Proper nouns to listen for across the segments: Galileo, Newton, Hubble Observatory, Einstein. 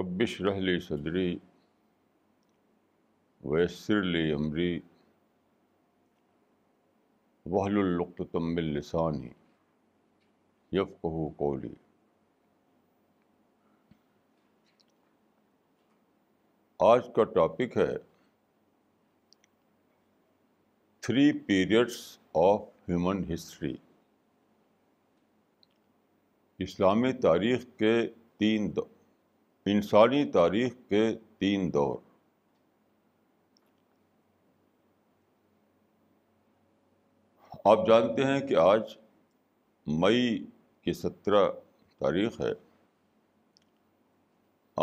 رب اشرح لی صدری ویسر لی امری واحلل عقدۃ من لسانی یفقہوا قولی. آج کا ٹاپک ہے 3 periods آف ہیومن ہسٹری. اسلامی تاریخ کے 3 دور، انسانی تاریخ کے 3 دور. آپ جانتے ہیں کہ آج مئی کی 17 تاریخ ہے.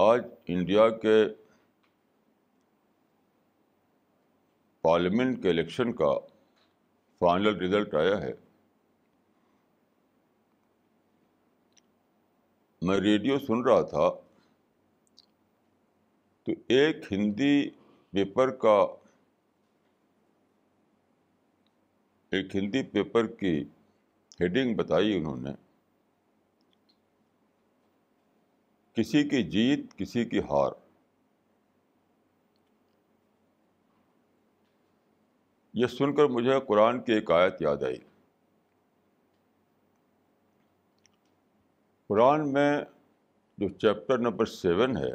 آج انڈیا کے پارلیمنٹ کے الیکشن کا فائنل رزلٹ آیا ہے. میں ریڈیو سن رہا تھا تو ایک ہندی پیپر کا کی ہیڈنگ بتائی انہوں نے، کسی کی جیت کسی کی ہار. یہ سن کر مجھے قرآن کی ایک آیت یاد آئی. قرآن میں جو چیپٹر نمبر 7 ہے،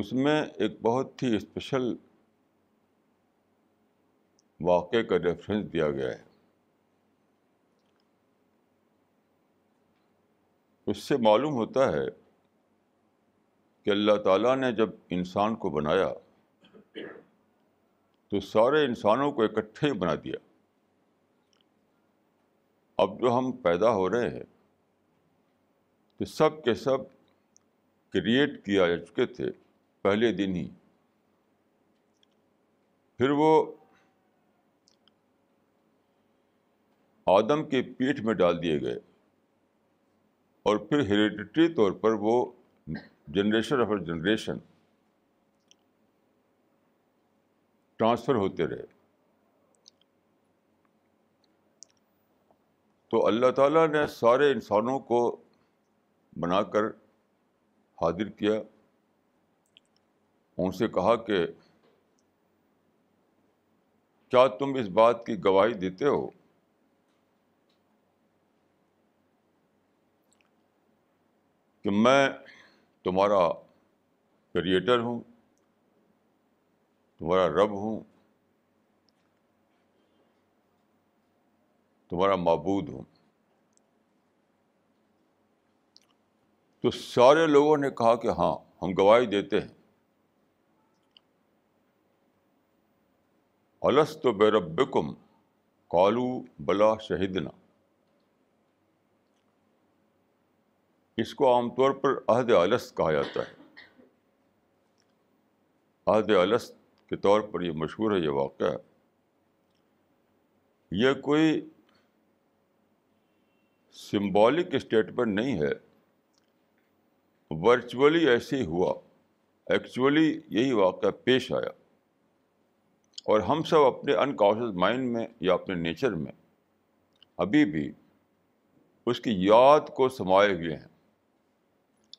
اس میں ایک بہت ہی اسپیشل واقعے کا ریفرنس دیا گیا ہے. اس سے معلوم ہوتا ہے کہ اللہ تعالیٰ نے جب انسان کو بنایا تو سارے انسانوں کو اکٹھے ہی بنا دیا. اب جو ہم پیدا ہو رہے ہیں تو سب کے سب کریٹ کیا جا چکے تھے پہلے دن ہی. پھر وہ آدم کے پیٹھ میں ڈال دیے گئے اور پھر ہیریڈیٹری طور پر وہ جنریشن آفٹر جنریشن ٹرانسفر ہوتے رہے. تو اللہ تعالیٰ نے سارے انسانوں کو بنا کر حاضر کیا، ان سے کہا کہ کیا تم اس بات کی گواہی دیتے ہو کہ میں تمہارا کریٹر ہوں، تمہارا رب ہوں، تمہارا معبود ہوں. تو سارے لوگوں نے کہا کہ ہاں، ہم گواہی دیتے ہیں. الست بربکم قالوا بلا شہدنا. اس کو عام طور پر عہد الست کہا جاتا ہے. عہد الست کے طور پر یہ مشہور ہے یہ واقعہ. یہ کوئی سمبولک اسٹیٹمنٹ نہیں ہے، ورچولی ایسے ہی ہوا. ایکچولی یہی واقعہ پیش آیا اور ہم سب اپنے انکانشیس مائنڈ میں یا اپنے نیچر میں ابھی بھی اس کی یاد کو سمائے ہوئے ہیں.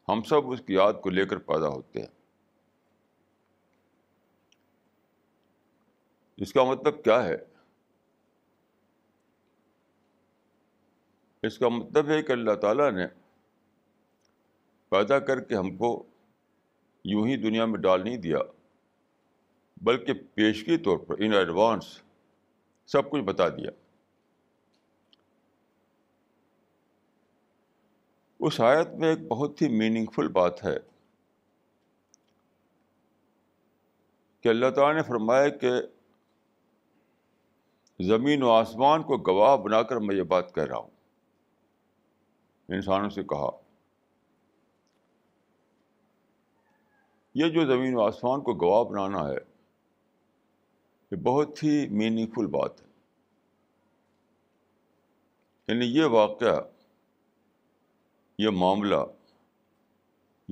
ہم سب اس کی یاد کو لے کر پیدا ہوتے ہیں. اس کا مطلب کیا ہے؟ اس کا مطلب ہے کہ اللہ تعالیٰ نے پیدا کر کے ہم کو یوں ہی دنیا میں ڈال نہیں دیا، بلکہ پیشگی طور پر ان ایڈوانس سب کچھ بتا دیا. اس آیت میں ایک بہت ہی میننگ فل بات ہے کہ اللہ تعالیٰ نے فرمایا کہ زمین و آسمان کو گواہ بنا کر میں یہ بات کہہ رہا ہوں. انسانوں سے کہا یہ جو زمین و آسمان کو گواہ بنانا ہے، یہ بہت ہی میننگ فل بات ہے. یعنی یہ واقعہ، یہ معاملہ،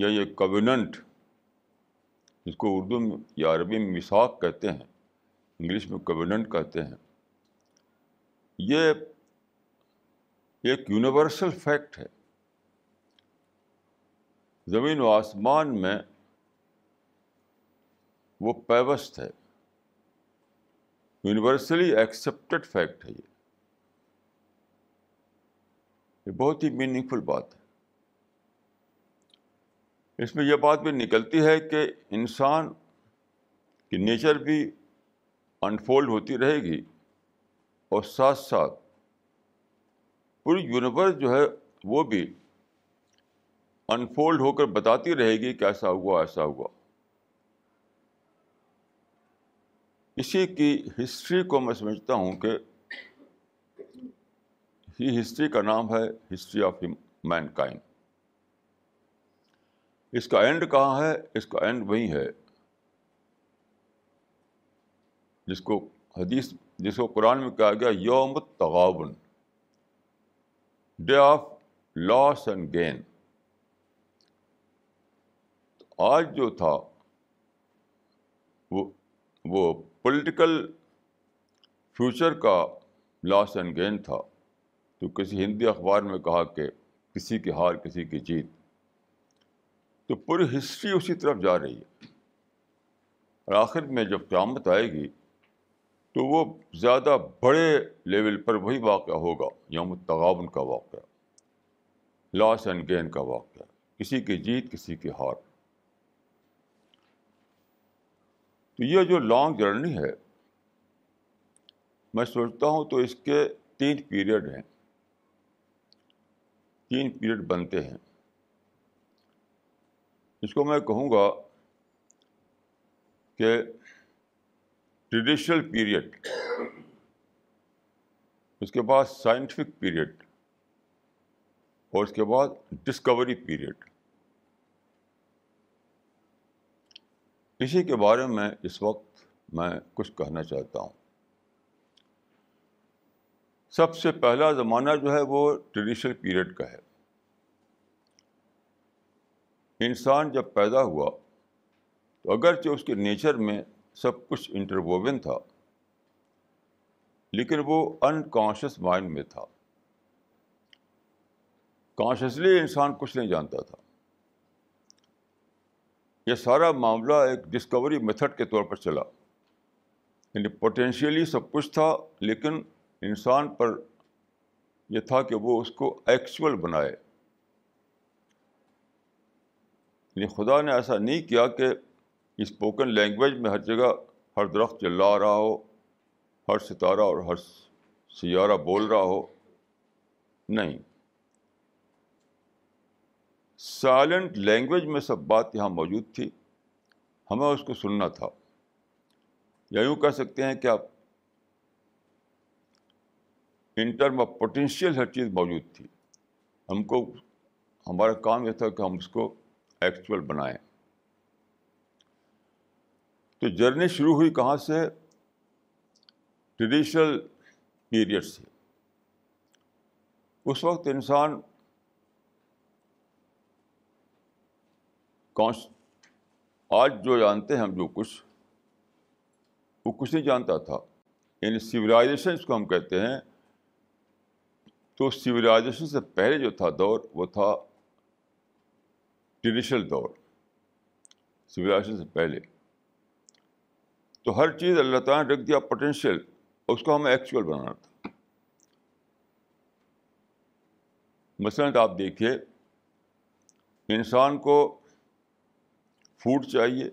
یا یہ کویننٹ جس کو اردو میں یا عربی میں میثاق کہتے ہیں، انگلش میں کویننٹ کہتے ہیں، یہ ایک یونیورسل فیکٹ ہے. زمین و آسمان میں وہ پیوست ہے, یونیورسلی ایکسیپٹڈ فیکٹ ہے. یہ بہت ہی میننگ فل بات ہے. اس میں یہ بات بھی نکلتی ہے کہ انسان کی نیچر بھی انفولڈ ہوتی رہے گی اور ساتھ ساتھ پوری یونیورس جو ہے وہ بھی انفولڈ ہو کر بتاتی رہے گی کہ ایسا ہوا ایسا ہوا. اسی کی ہسٹری کو میں سمجھتا ہوں کہ یہ ہسٹری کا نام ہے ہسٹری آف مین کائنڈ. اس کا اینڈ کہاں ہے؟ اس کا اینڈ وہی ہے جس کو قرآن میں کہا گیا یوم التغابن, day of loss and gain. آج جو تھا وہ پولیٹیکل فیوچر کا لاس اینڈ گین تھا. تو کسی ہندی اخبار میں کہا کہ کسی کی ہار کسی کی جیت. تو پوری ہسٹری اسی طرف جا رہی ہے, اور آخر میں جب قیامت آئے گی تو وہ زیادہ بڑے لیول پر وہی واقعہ ہوگا, یوم التغابن کا واقعہ, لاس اینڈ گین کا واقعہ, کسی کی جیت کسی کی ہار. تو یہ جو لانگ جرنی ہے میں سوچتا ہوں تو اس کے تین پیریڈ ہیں, تین پیریڈ بنتے ہیں. اس کو میں کہوں گا کہ ٹریڈیشنل پیریڈ, اس کے بعد سائنٹیفک پیریڈ, اور اس کے بعد ڈسکوری پیریڈ. اسی کے بارے میں اس وقت میں کچھ کہنا چاہتا ہوں. سب سے پہلا زمانہ جو ہے وہ ٹریڈیشنل پیریڈ کا ہے. انسان جب پیدا ہوا تو اگرچہ اس کے نیچر میں سب کچھ انٹرووون تھا, لیکن وہ ان کانشیس مائنڈ میں تھا. کانشیسلی انسان کچھ نہیں جانتا تھا. یہ سارا معاملہ ایک ڈسکوری میتھڈ کے طور پر چلا, یعنی پوٹینشیلی سب کچھ تھا لیکن انسان پر یہ تھا کہ وہ اس کو ایکچول بنائے. یعنی خدا نے ایسا نہیں کیا کہ اسپوکن لینگویج میں ہر جگہ ہر درخت چلا رہا ہو, ہر ستارہ اور ہر سیارہ بول رہا ہو. نہیں, سائلنٹ لینگویج میں سب بات یہاں موجود تھی, ہمیں اس کو سننا تھا. یا یوں کہہ سکتے ہیں کہ آپ ان ٹرم آف پوٹینشیل ہر چیز موجود تھی, ہم کو ہمارا کام یہ تھا کہ ہم اس کو ایکچول بنائیں. تو جرنی شروع ہوئی کہاں سے؟ ٹریڈیشنل پیریڈ سے. اس وقت انسان آج جو جانتے ہیں ہم جو کچھ, وہ کچھ نہیں جانتا تھا. یعنی سویلائزیشن اس کو ہم کہتے ہیں. تو سویلائزیشن سے پہلے جو تھا دور وہ تھا ٹریڈیشنل دور. سویلائزیشن سے پہلے تو ہر چیز اللہ تعالیٰ نے رکھ دیا پوٹینشیل, اس کو ہمیں ایکچول بنانا تھا. مثلاً آپ دیکھیے انسان کو فوڈ چاہیے,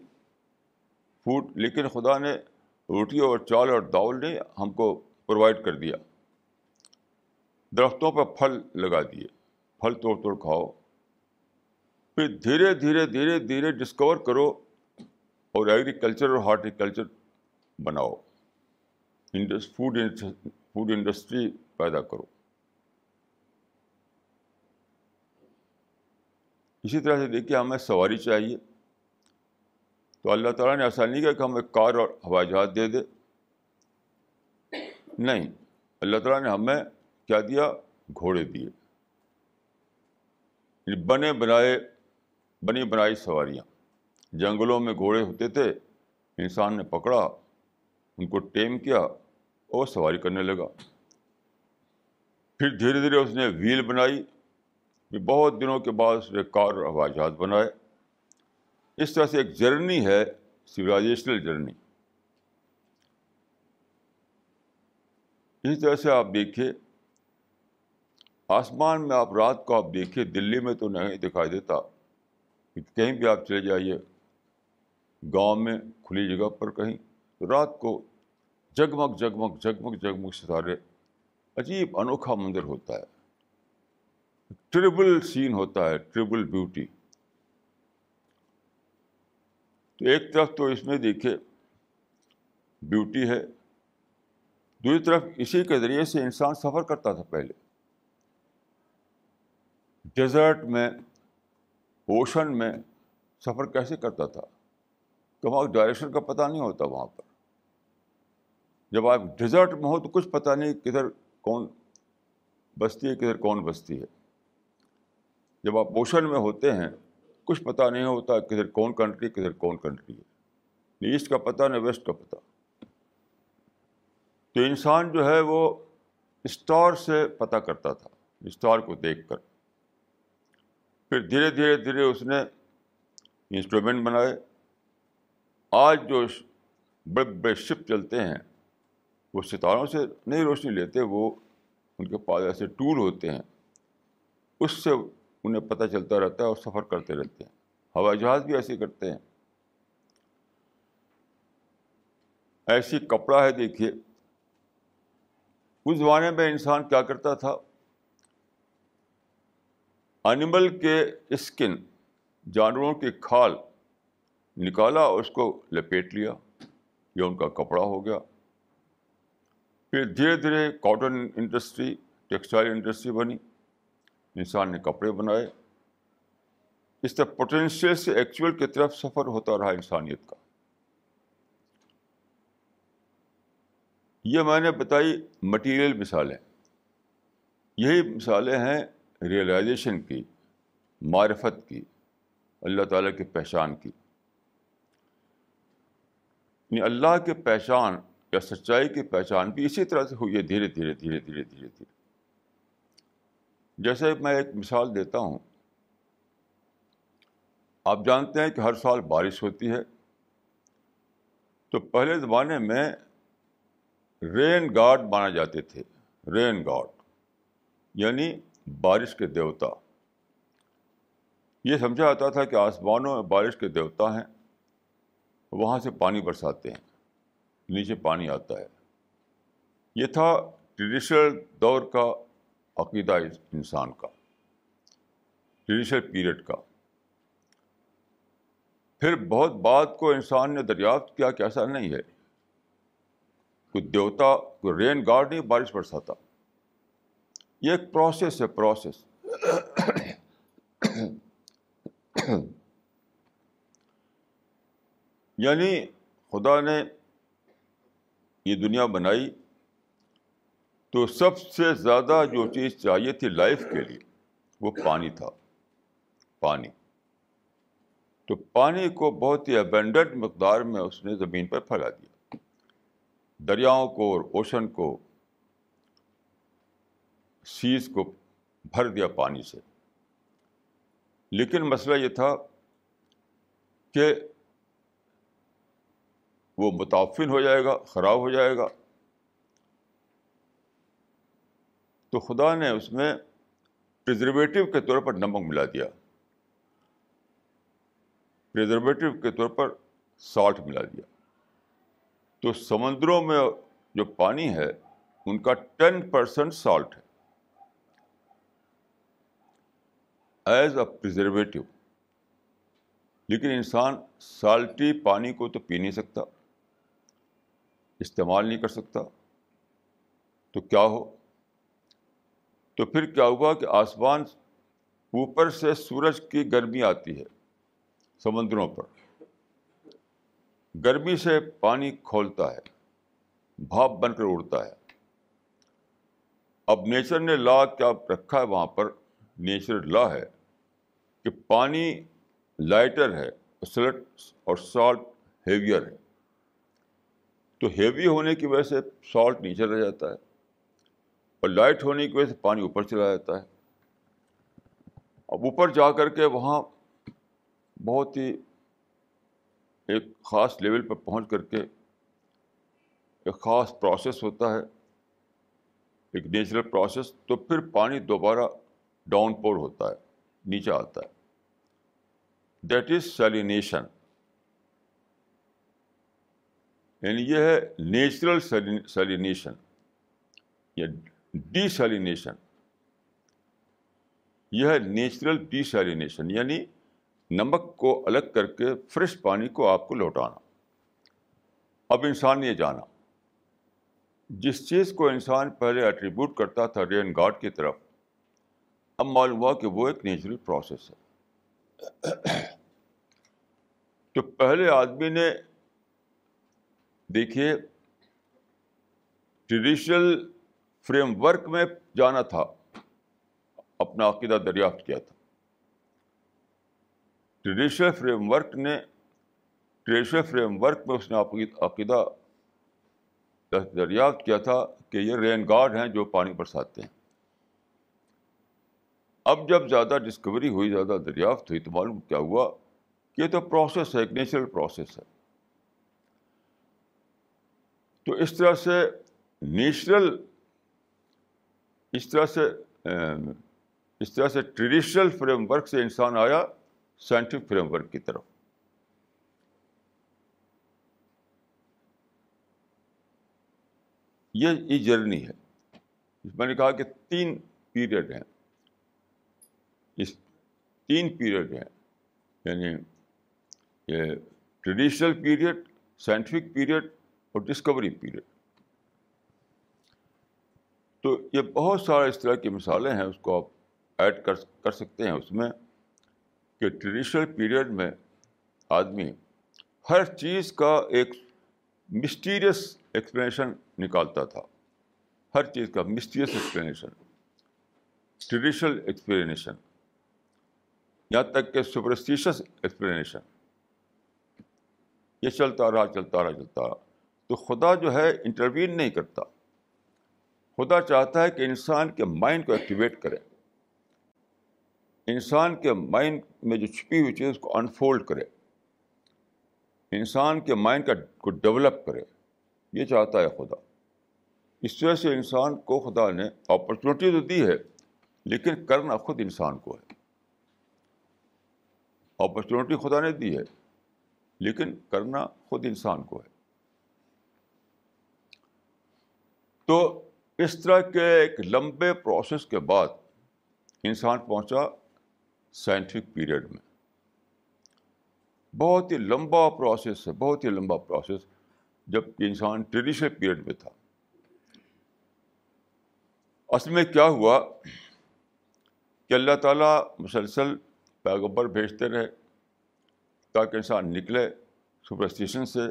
فوڈ, لیکن خدا نے روٹی اور چاول اور داول نے ہم کو پرووائڈ کر دیا. درختوں پر پھل لگا دیے, پھل توڑ توڑ کھاؤ. پھر دھیرے دھیرے دھیرے دھیرے ڈسکور کرو اور ایگریکلچر اور ہارٹیکلچر بناؤ, فوڈ انڈسٹری پیدا کرو. اسی طرح سے دیکھیے ہمیں سواری چاہیے, تو اللہ تعالیٰ نے ایسا نہیں کیا کہ ہمیں کار اور ہوائی جہاز دے دے. نہیں, اللہ تعالیٰ نے ہمیں کیا دیا؟ گھوڑے دیے, بنی بنائی سواریاں. جنگلوں میں گھوڑے ہوتے تھے, انسان نے پکڑا, ان کو ٹیم کیا اور سواری کرنے لگا. پھر دھیرے دھیرے اس نے وہیل بنائی, بھی بہت دنوں کے بعد اس نے کار اور ہوائی جہاز بنائے. اس طرح سے ایک جرنی ہے سویلائزیشنل جرنی. اسی طرح سے آپ دیکھیے آسمان میں آپ رات کو آپ دیکھیے دلی میں تو نہیں دکھائی دیتا, کہیں بھی آپ چلے جائیے گاؤں میں کھلی جگہ پر کہیں تو رات کو جگمگ جگمگ جگمگ جگمگ ستارے, عجیب انوکھا منظر ہوتا ہے, ٹریبل سین ہوتا ہے, ٹریبل بیوٹی. تو ایک طرف تو اس میں دیکھیے بیوٹی ہے, دوسری طرف اسی کے ذریعے سے انسان سفر کرتا تھا پہلے ڈیزرٹ میں, اوشن میں سفر کیسے کرتا تھا, کہاں ڈائریکشن کا پتہ نہیں ہوتا وہاں پر. جب آپ ڈیزرٹ میں ہو تو کچھ پتہ نہیں کدھر کون بستی ہے کدھر کون بستی ہے, جب آپ اوشن میں ہوتے ہیں کچھ پتہ نہیں ہوتا کدھر کون کنٹری کدھر کون کنٹری ہے, نہ ایسٹ کا پتہ نہ ویسٹ کا پتہ. تو انسان جو ہے وہ اسٹار سے پتہ کرتا تھا, اسٹار کو دیکھ کر. پھر دھیرے دھیرے دھیرے اس نے انسٹرومنٹ بنائے. آج جو بڑے بڑے شپ چلتے ہیں وہ ستاروں سے نہیں روشنی لیتے, وہ ان کے پاس ایسے ٹول ہوتے ہیں, اس سے انہیں پتہ چلتا رہتا ہے اور سفر کرتے رہتے ہیں. ہوائی جہاز بھی ایسے کرتے ہیں. ایسی کپڑا ہے دیکھیے, اس زمانے میں انسان کیا کرتا تھا, اینیمل کے اسکن, جانوروں کے کھال نکالا اور اس کو لپیٹ لیا, یہ ان کا کپڑا ہو گیا. پھر دھیرے دھیرے کاٹن انڈسٹری, ٹیکسٹائل انڈسٹری بنی, انسان نے کپڑے بنائے. اس طرح پوٹینشیل سے ایکچوئل کی طرف سفر ہوتا رہا انسانیت کا. یہ میں نے بتائی مٹیریل مثالیں, یہی مثالیں ہیں ریئلائزیشن کی, معرفت کی, اللہ تعالیٰ کی پہچان کی. یعنی اللہ کی پہچان یا سچائی کی پہچان بھی اسی طرح سے ہوئی ہے دھیرے دھیرے دھیرے دھیرے دھیرے دھیرے. جیسے میں ایک مثال دیتا ہوں, آپ جانتے ہیں کہ ہر سال بارش ہوتی ہے, تو پہلے زمانے میں رین گاڈ مانے جاتے تھے, رین گاڈ یعنی بارش کے دیوتا. یہ سمجھا جاتا تھا کہ آسمانوں میں بارش کے دیوتا ہیں, وہاں سے پانی برساتے ہیں, نیچے پانی آتا ہے. یہ تھا ٹریڈیشنل دور کا عقیدہ انسان کا, ٹریڈیشنل پیریڈ کا. پھر بہت بعد کو انسان نے دریافت کیا کہ ایسا نہیں ہے, کوئی دیوتا کوئی رین گاڈ نہیں بارش برساتا. یہ ایک پروسیس ہے, پروسیس. یعنی خدا نے یہ دنیا بنائی تو سب سے زیادہ جو چیز چاہیے تھی لائف کے لیے وہ پانی تھا, پانی. تو پانی کو بہت ہی ابینڈنٹ مقدار میں اس نے زمین پر پھیلا دیا, دریاؤں کو اور اوشن کو, سیز کو بھر دیا پانی سے. لیکن مسئلہ یہ تھا کہ وہ متعفن ہو جائے گا, خراب ہو جائے گا. تو خدا نے اس میں پریزرویٹیو کے طور پر نمک ملا دیا, پریزرویٹیو کے طور پر سالٹ ملا دیا. تو سمندروں میں جو پانی ہے ان کا 10% سالٹ ہے ایز اے پریزرویٹیو. لیکن انسان سالٹی پانی کو تو پی نہیں سکتا, استعمال نہیں کر سکتا. تو کیا ہو, تو پھر کیا ہوا کہ آسمان اوپر سے سورج کی گرمی آتی ہے سمندروں پر, گرمی سے پانی کھولتا ہے, بھاپ بن کر اڑتا ہے. اب نیچر نے لا کیا رکھا ہے وہاں پر, نیچر لا ہے کہ پانی لائٹر ہے اور سالٹ ہیویئر ہے. تو ہیوی ہونے کی وجہ سے سالٹ نیچے رہ جاتا ہے اور لائٹ ہونے کی وجہ سے پانی اوپر چلا جاتا ہے. اب اوپر جا کر کے وہاں بہت ہی ایک خاص لیول پہ پہنچ کر کے ایک خاص پروسیس ہوتا ہے, ایک نیچرل پروسیس, تو پھر پانی دوبارہ ڈاؤن پور ہوتا ہے, نیچے آتا ہے. That is salination. یعنی یہ ہے نیچرل سیلینیشن یا ڈی سیلینیشن. یہ ہے نیچرل ڈی سیلینیشن, یعنی نمک کو الگ کر کے فریش پانی کو آپ کو لوٹانا. اب انسان نے یہ جانا, جس چیز کو انسان پہلے ایٹریبیوٹ کرتا تھا رین گاڈ کی طرف, اب معلوم ہوا کہ وہ ایک نیچرل پروسیس ہے. تو پہلے آدمی نے, دیکھیے, ٹریڈیشنل فریم ورک میں جانا تھا, اپنا عقیدہ دریافت کیا تھا. ٹریڈیشنل فریم ورک نے, ٹریڈیشنل فریم ورک میں اس نے عقیدہ دریافت کیا تھا کہ یہ رین گارڈ ہیں جو پانی برساتے ہیں. اب جب زیادہ ڈسکوری ہوئی, زیادہ دریافت ہوئی, تو معلوم کیا ہوا کہ یہ تو پروسیس ہے, ایک نیچرل پروسیس ہے. تو اس طرح سے ٹریڈیشنل فریم ورک سے انسان آیا سائنٹیفک فریم ورک کی طرف. یہ جرنی ہے. میں نے کہا کہ تین پیریڈ ہیں, یعنی یہ ٹریڈیشنل پیریڈ, سائنٹیفک پیریڈ اور ڈسکوری پیریڈ. تو یہ بہت سارا اس طرح کی مثالیں ہیں, اس کو آپ ایڈ کر سکتے ہیں اس میں, کہ ٹریڈیشنل پیریڈ میں آدمی ہر چیز کا ایک مسٹیریس ایکسپلینیشن نکالتا تھا, ہر چیز کا مسٹیریس ایکسپلینیشن, ٹریڈیشنل ایکسپلینیشن, یہاں تک کہ سپرسٹیشس ایکسپلینیشن. یہ چلتا رہا. تو خدا جو ہے انٹروین نہیں کرتا. خدا چاہتا ہے کہ انسان کے مائنڈ کو ایکٹیویٹ کرے, انسان کے مائنڈ میں جو چھپی ہوئی چیز کو انفولڈ کرے, انسان کے مائنڈ کو ڈیولپ کرے. یہ چاہتا ہے خدا. اس وجہ سے انسان کو خدا نے اپرچونیٹی تو دی ہے, لیکن کرنا خود انسان کو ہے. اپرچونیٹی خدا نے دی ہے, لیکن کرنا خود انسان کو ہے. تو اس طرح کے ایک لمبے پروسیس کے بعد انسان پہنچا سائنٹیفک پیریڈ میں. بہت ہی لمبا پروسیس, جب کہ انسان ٹریڈیشنل پیریڈ میں تھا. اصل میں کیا ہوا کہ اللہ تعالیٰ مسلسل پیغمبر بھیجتے رہے تاکہ انسان نکلے سپرسٹیشن سے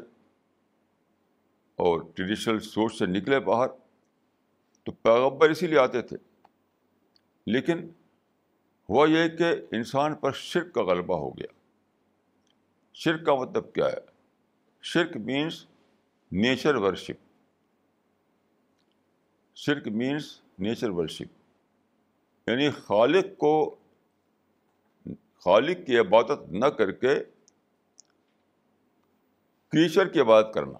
اور ٹریڈیشنل سورس سے نکلے باہر. تو پیغمبر اسی لیے آتے تھے, لیکن ہوا یہ کہ انسان پر شرک کا غلبہ ہو گیا. شرک کا مطلب کیا ہے؟ شرک مینس نیچر ورشپ, یعنی خالق کی عبادت نہ کر کے کریچر کی عبادت کرنا,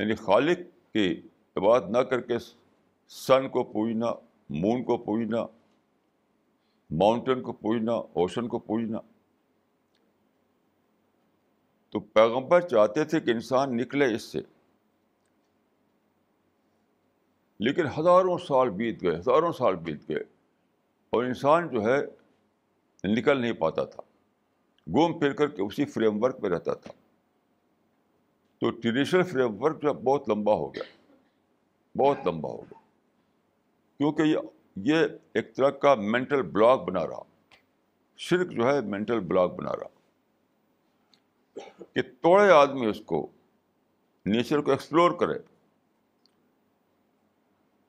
یعنی خالق کی عبادت نہ کر کے سن کو پوجنا, مون کو پوجنا, ماؤنٹین کو پوجنا, اوشن کو پوجنا. تو پیغمبر چاہتے تھے کہ انسان نکلے اس سے, لیکن ہزاروں سال بیت گئے اور انسان جو ہے نکل نہیں پاتا تھا, گھوم پھر کر کے اسی فریم ورک پہ رہتا تھا. تو ٹریڈیشنل فریم ورک جو بہت لمبا ہو گیا, کیونکہ یہ ایک طرح کا مینٹل بلاک بنا رہا. شرک جو ہے مینٹل بلاک بنا رہا کہ توڑے آدمی اس کو, نیچر کو ایکسپلور کرے.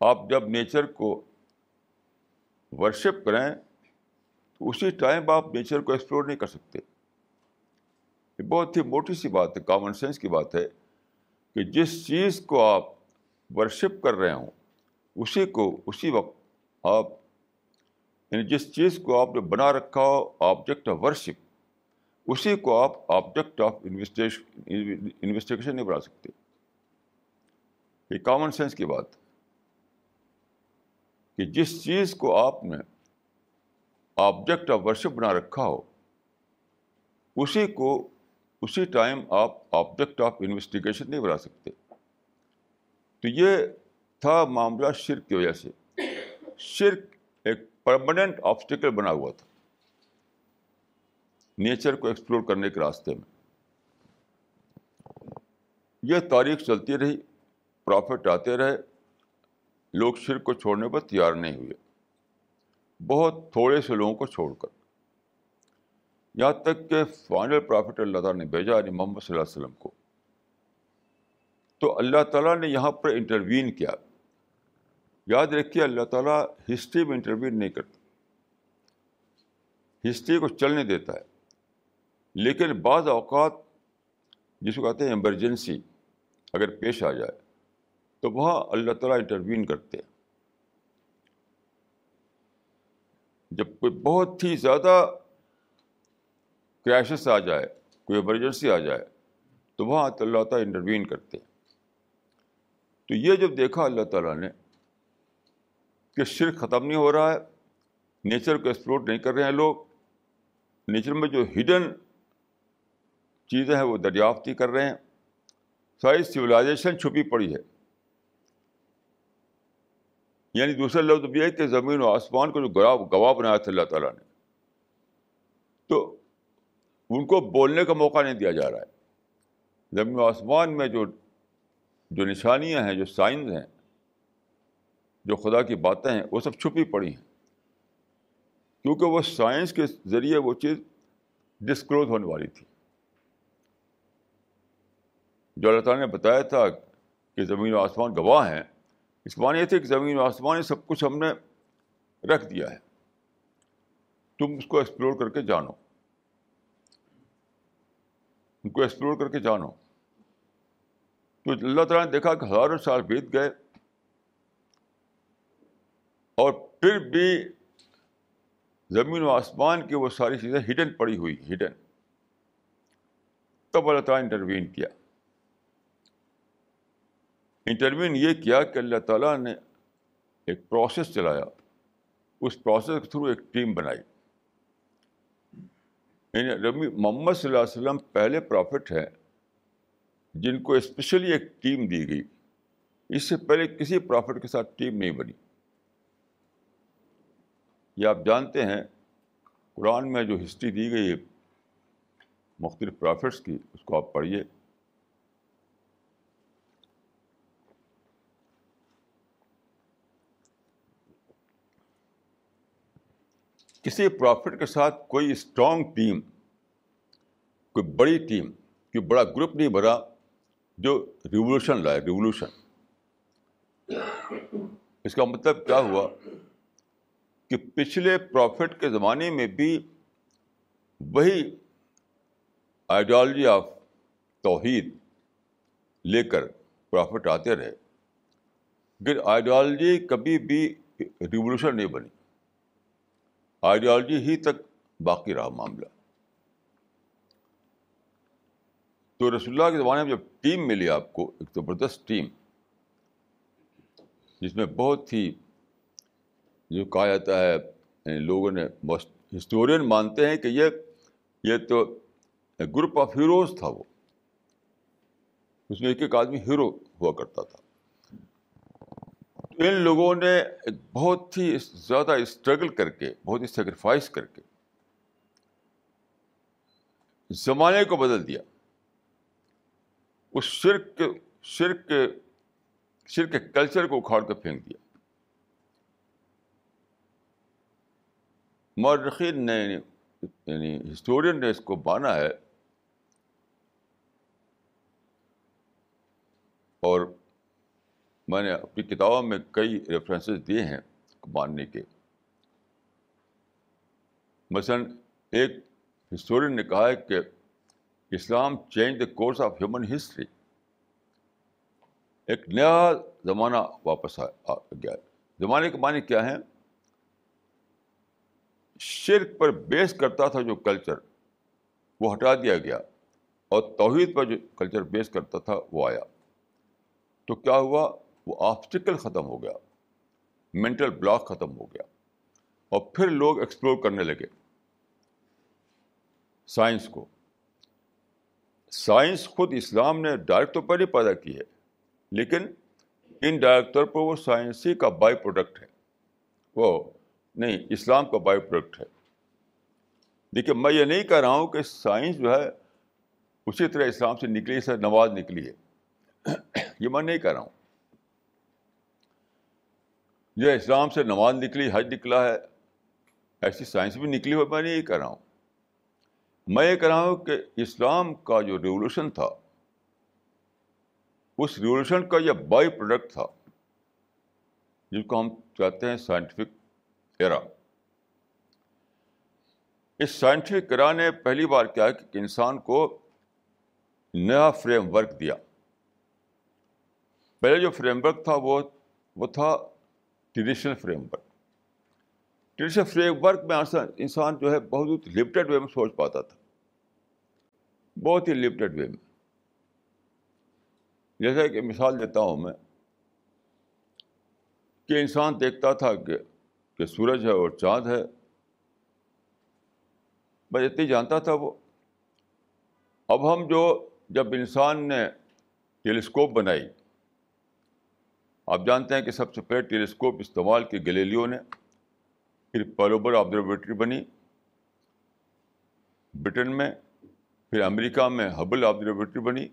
آپ جب نیچر کو ورشپ کریں تو اسی ٹائم آپ نیچر کو ایکسپلور نہیں کر سکتے. یہ بہت ہی موٹی سی بات ہے, کامن سینس کی بات ہے کہ جس چیز کو آپ ورشپ کر رہے ہوں اسی وقت آپ یعنی جس چیز کو آپ نے بنا رکھا ہو آبجیکٹ آف ورشپ، اسی کو آپ آبجیکٹ آف انویسٹیگیشن نہیں بنا سکتے. یہ کامن سینس کی بات کہ جس چیز کو آپ نے آبجیکٹ آف ورشپ بنا رکھا ہو اسی کو اسی ٹائم آپ آبجیکٹ آف انویسٹیگیشن نہیں بنا سکتے. تو یہ تھا معاملہ شرک کی وجہ سے. شرک ایک پرماننٹ آبسٹیکل بنا ہوا تھا نیچر کو ایکسپلور کرنے کے راستے میں. یہ تاریخ چلتی رہی، پرافٹ آتے رہے، لوگ شرک کو چھوڑنے پر تیار نہیں ہوئے، بہت تھوڑے سے لوگوں کو چھوڑ کر، یہاں تک کہ فائنل پرافٹ اللہ تعالیٰ نے بھیجا یعنی محمد صلی اللہ علیہ وسلم کو. تو اللہ تعالیٰ نے یہاں پر انٹروین کیا. یاد رکھیے اللہ تعالیٰ ہسٹری میں انٹروین نہیں کرتا، ہسٹری کو چلنے دیتا ہے. لیکن بعض اوقات جس کو کہتے ہیں ایمرجنسی اگر پیش آ جائے تو وہاں اللہ تعالیٰ انٹروین کرتے ہیں. جب کوئی بہت ہی زیادہ کرائسس آ جائے، کوئی ایمرجنسی آ جائے، تو وہاں اللہ تعالیٰ انٹروین کرتے ہیں. تو یہ جب دیکھا اللہ تعالیٰ نے کہ شرک ختم نہیں ہو رہا ہے، نیچر کو ایکسپلور نہیں کر رہے ہیں لوگ، نیچر میں جو ہڈن چیزیں ہیں وہ دریافت ہی کر رہے ہیں، ساری سویلائزیشن چھپی پڑی ہے. یعنی دوسرا لفظ یہ ہے کہ زمین و آسمان کو جو گواہ بنایا تھا اللہ تعالیٰ نے، تو ان کو بولنے کا موقع نہیں دیا جا رہا ہے. زمین و آسمان میں جو نشانیاں ہیں، جو سائنز ہیں، جو خدا کی باتیں ہیں، وہ سب چھپی پڑی ہیں کیونکہ وہ سائنس کے ذریعے وہ چیز ڈسکلوز ہونے والی تھی. جو اللہ تعالیٰ نے بتایا تھا کہ زمین و آسمان گواہ ہیں، اس معنی یہ تھے کہ زمین و آسمان یہ سب کچھ ہم نے رکھ دیا ہے، تم اس کو ایکسپلور کر کے جانو، ان کو ایکسپلور کر کے جانو. تو اللہ تعالیٰ نے دیکھا کہ ہزاروں سال بیت گئے اور پھر بھی زمین و آسمان کی وہ ساری چیزیں ہڈن پڑی ہوئی، ہڈن. تب اللہ تعالیٰ نے انٹروین کیا. انٹروین یہ کیا کہ اللہ تعالیٰ نے ایک پروسیس چلایا، اس پروسیس کے تھرو ایک ٹیم بنائی. یعنی محمد صلی اللہ علیہ وسلم پہلے پرافٹ ہیں جن کو اسپیشلی ایک ٹیم دی گئی. اس سے پہلے کسی پرافٹ کے ساتھ ٹیم نہیں بنی. یہ آپ جانتے ہیں قرآن میں جو ہسٹری دی گئی ہے مختلف پرافٹس کی، اس کو آپ پڑھیے. کسی پرافٹ کے ساتھ کوئی اسٹرانگ ٹیم، کوئی بڑی ٹیم، کوئی بڑا گروپ نہیں بنا جو ریولوشن لائے. ریولوشن اس کا مطلب کیا ہوا کہ پچھلے پرافٹ کے زمانے میں بھی وہی آئیڈیالوجی آف توحید لے کر پرافٹ آتے رہے، لیکن آئیڈیالوجی کبھی بھی ریولوشن نہیں بنی، آئیڈیالوجی ہی تک باقی رہا معاملہ. تو رسول اللہ کے زمانے میں جب ٹیم ملی آپ کو، ایک زبردست ٹیم جس میں بہت ہی جو کہا جاتا ہے لوگوں نے، ہسٹورین مانتے ہیں کہ یہ تو گروپ آف ہیروز تھا. وہ اس میں ایک ایک آدمی ہیرو ہوا کرتا تھا. ان لوگوں نے ایک بہت ہی زیادہ اسٹرگل کر کے، بہت ہی سیکریفائس کر کے زمانے کو بدل دیا. اس شرک کے کلچر کو اکھاڑ کے پھینک دیا. مورخین نے یعنی ہسٹورین نے اس کو مانا ہے اور میں نے اپنی کتابوں میں کئی ریفرنسز دیے ہیں ماننے کے. مثلاً ایک ہسٹورین نے کہا ہے کہ اسلام change the course of human history, ایک نیا زمانہ واپس آ گیا ہے. زمانے کے معنی کیا ہیں؟ شرک پر بیس کرتا تھا جو کلچر وہ ہٹا دیا گیا اور توحید پر جو کلچر بیس کرتا تھا وہ آیا. تو کیا ہوا؟ وہ آبسٹیکل ختم ہو گیا, مینٹل بلاک ختم ہو گیا, اور پھر لوگ ایکسپلور کرنے لگے سائنس کو. سائنس خود اسلام نے ڈائریکٹ طور پر نہیں پیدا کی ہے, لیکن انڈائریکٹ طور پر وہ سائنسی کا بائی پروڈکٹ ہے, وہ نہیں اسلام کا بائی پروڈکٹ ہے. دیکھیے میں یہ نہیں کہہ رہا ہوں کہ سائنس جو ہے اسی طرح اسلام سے نکلی سے نماز نکلی ہے, یہ میں نہیں کہہ رہا ہوں. جو اسلام سے نماز نکلی, حج نکلا ہے, ایسی سائنس بھی نکلی ہو, میں نہیں کہہ رہا ہوں. میں یہ کہہ رہا ہوں کہ اسلام کا جو ریولوشن تھا اس ریولوشن کا یہ بائی پروڈکٹ تھا جس کو ہم چاہتے ہیں سائنٹیفک ایرا. اس سائنٹیفک ایرا نے پہلی بار کیا کہ انسان کو نیا فریم ورک دیا. پہلے جو فریم ورک تھا وہ تھا traditional framework. Traditional framework میں انسان جو ہے بہت لمیٹڈ وے میں سوچ پاتا تھا, بہت ہی لمیٹڈ وے میں. جیسا کہ مثال دیتا ہوں میں کہ انسان دیکھتا تھا کہ سورج ہے اور چاند ہے, بس اتنی جانتا تھا وہ. اب ہم جو جب انسان نے ٹیلیسکوپ بنائی, آپ جانتے ہیں کہ سب سے پہلے ٹیلیسکوپ استعمال کی گلیلیو نے, پھر ہبل آبزرویٹری بنی برٹن میں, پھر امریکہ میں ہبل آبزرویٹری بنی.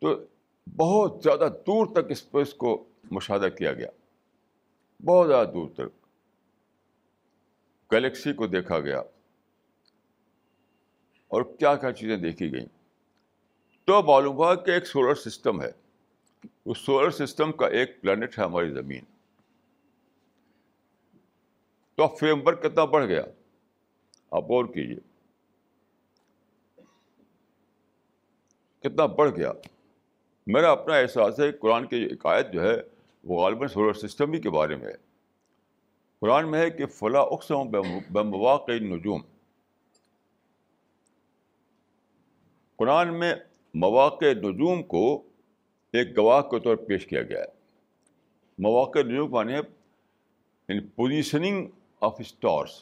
تو بہت زیادہ دور تک اسپیس کو مشاہدہ کیا گیا, بہت زیادہ دور تک گلیکسی کو دیکھا گیا اور کیا کیا چیزیں دیکھی گئیں. تو معلوم ہوا کہ ایک سولر سسٹم ہے, اس سولر سسٹم کا ایک پلانٹ ہے ہماری زمین. تو اب فریم ورک کتنا بڑھ گیا, آپ غور کیجیے کتنا بڑھ گیا. میرا اپنا احساس ہے قرآن کی ایک آیت جو ہے وہ غالباً سولر سسٹم ہی کے بارے میں ہے. قرآن میں ہے کہ فلا اقسم بمواقع النجوم. قرآن میں مواقع نجوم کو ایک گواہ کے طور پر پیش کیا گیا ہے. مواقع نجوم معنی ہے positioning of stars,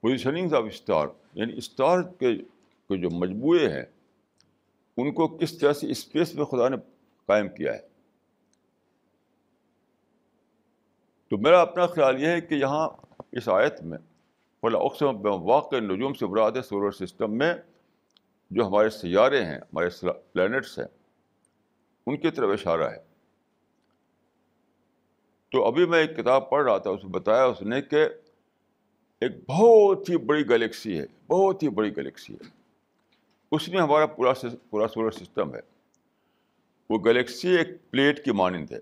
positioning of star, یعنی اسٹار کے جو مجموعے ہیں ان کو کس طرح سے اسپیس میں خدا نے قائم کیا ہے. تو میرا اپنا خیال یہ ہے کہ یہاں اس آیت میں فلا اقسم بمواقع النجوم سے مراد ہے سولر سسٹم میں جو ہمارے سیارے ہیں, ہمارے پلینٹس ہیں, ان کی طرف اشارہ ہے. تو ابھی میں ایک کتاب پڑھ رہا تھا, اس میں بتایا اس نے کہ ایک بہت ہی بڑی گلیکسی ہے, بہت ہی بڑی گلیکسی ہے, اس میں ہمارا پورا سولر سسٹم ہے. وہ گلیکسی ایک پلیٹ کی مانند ہے,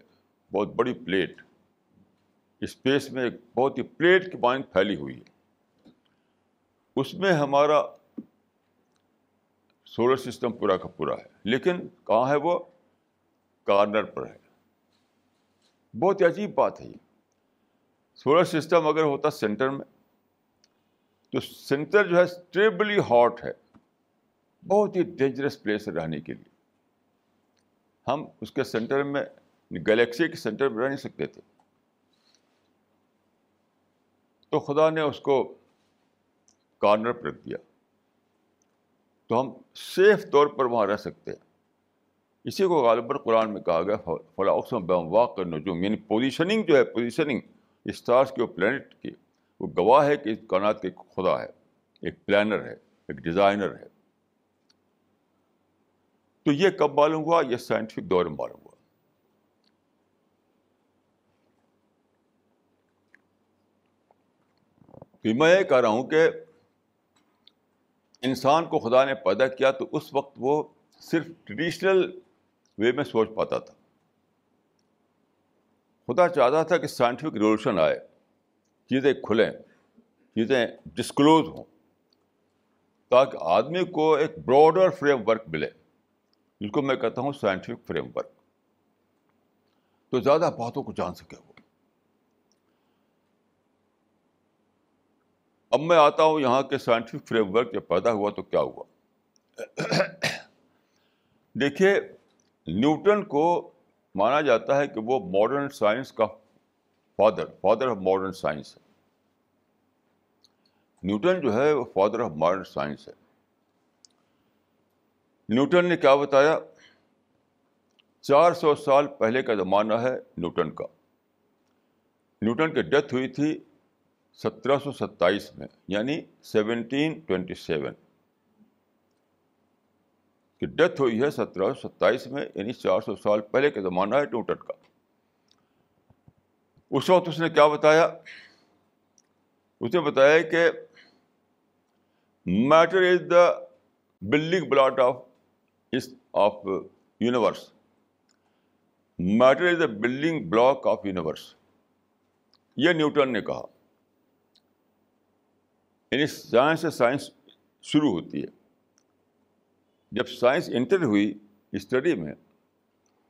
بہت بڑی پلیٹ, اسپیس میں ایک بہت ہی پلیٹ کی مانند پھیلی ہوئی ہے. اس میں ہمارا سولر سسٹم پورا کا پورا ہے, لیکن کہاں ہے؟ وہ کارنر پر ہے. بہت ہی عجیب بات ہے. سولر سسٹم اگر ہوتا سینٹر میں تو سینٹر جو ہے اسٹیبلی ہاٹ ہے, بہت ہی ڈینجرس پلیس ہے رہنے کے لیے. ہم اس کے سینٹر میں, گلیکسی کے سینٹر میں رہ نہیں سکتے تھے. تو خدا نے اس کو کارنر پر رکھ دیا, تو ہم سیف طور پر وہاں رہ سکتے ہیں. اسی کو غالباً قرآن میں کہا گیا فلا اقسم بمواقع النجوم, یعنی پوزیشننگ جو ہے, پوزیشننگ اسٹارس کی اور پلینٹ کی, وہ گواہ ہے کہ اس کائنات کے خدا ہے, ایک پلانر ہے, ایک ڈیزائنر ہے. تو یہ کب معلوم ہوا؟ یہ سائنٹیفک دور میں معلوم ہوا. تو میں یہ کہہ رہا ہوں کہ انسان کو خدا نے پیدا کیا تو اس وقت وہ صرف ٹریڈیشنل وے میں سوچ پاتا تھا. خدا چاہتا تھا کہ سائنٹیفک ریولوشن آئے, چیزیں کھلیں, چیزیں ڈسکلوز ہوں, تاکہ آدمی کو ایک براڈر فریم ورک ملے, جس کو میں کہتا ہوں سائنٹیفک فریم ورک. تو زیادہ باتوں کو جان سکے وہ. اب میں آتا ہوں یہاں کے سائنٹیفک فریم ورک جب پیدا ہوا تو کیا ہوا. دیکھیے نیوٹن کو مانا جاتا ہے کہ وہ ماڈرن سائنس کا فادر آف ماڈرن سائنس ہے. نیوٹن جو ہے وہ فادر آف ماڈرن سائنس ہے. نیوٹن نے کیا بتایا؟ 400 سال پہلے کا زمانہ ہے نیوٹن کا. نیوٹن کی ڈیتھ ہوئی تھی 1727 میں، یعنی 1727 کی ڈیتھ ہوئی ہے 1727 میں، یعنی 400 سال پہلے کا زمانہ ہے نیوٹن کا. اس وقت اس نے کیا بتایا؟ اس نے بتایا کہ matter is the building block of universe. Matter is the building block of universe, یہ نیوٹن نے کہا. یعنی سائنس سے سائنس شروع ہوتی ہے. جب سائنس انٹر ہوئی اسٹڈی میں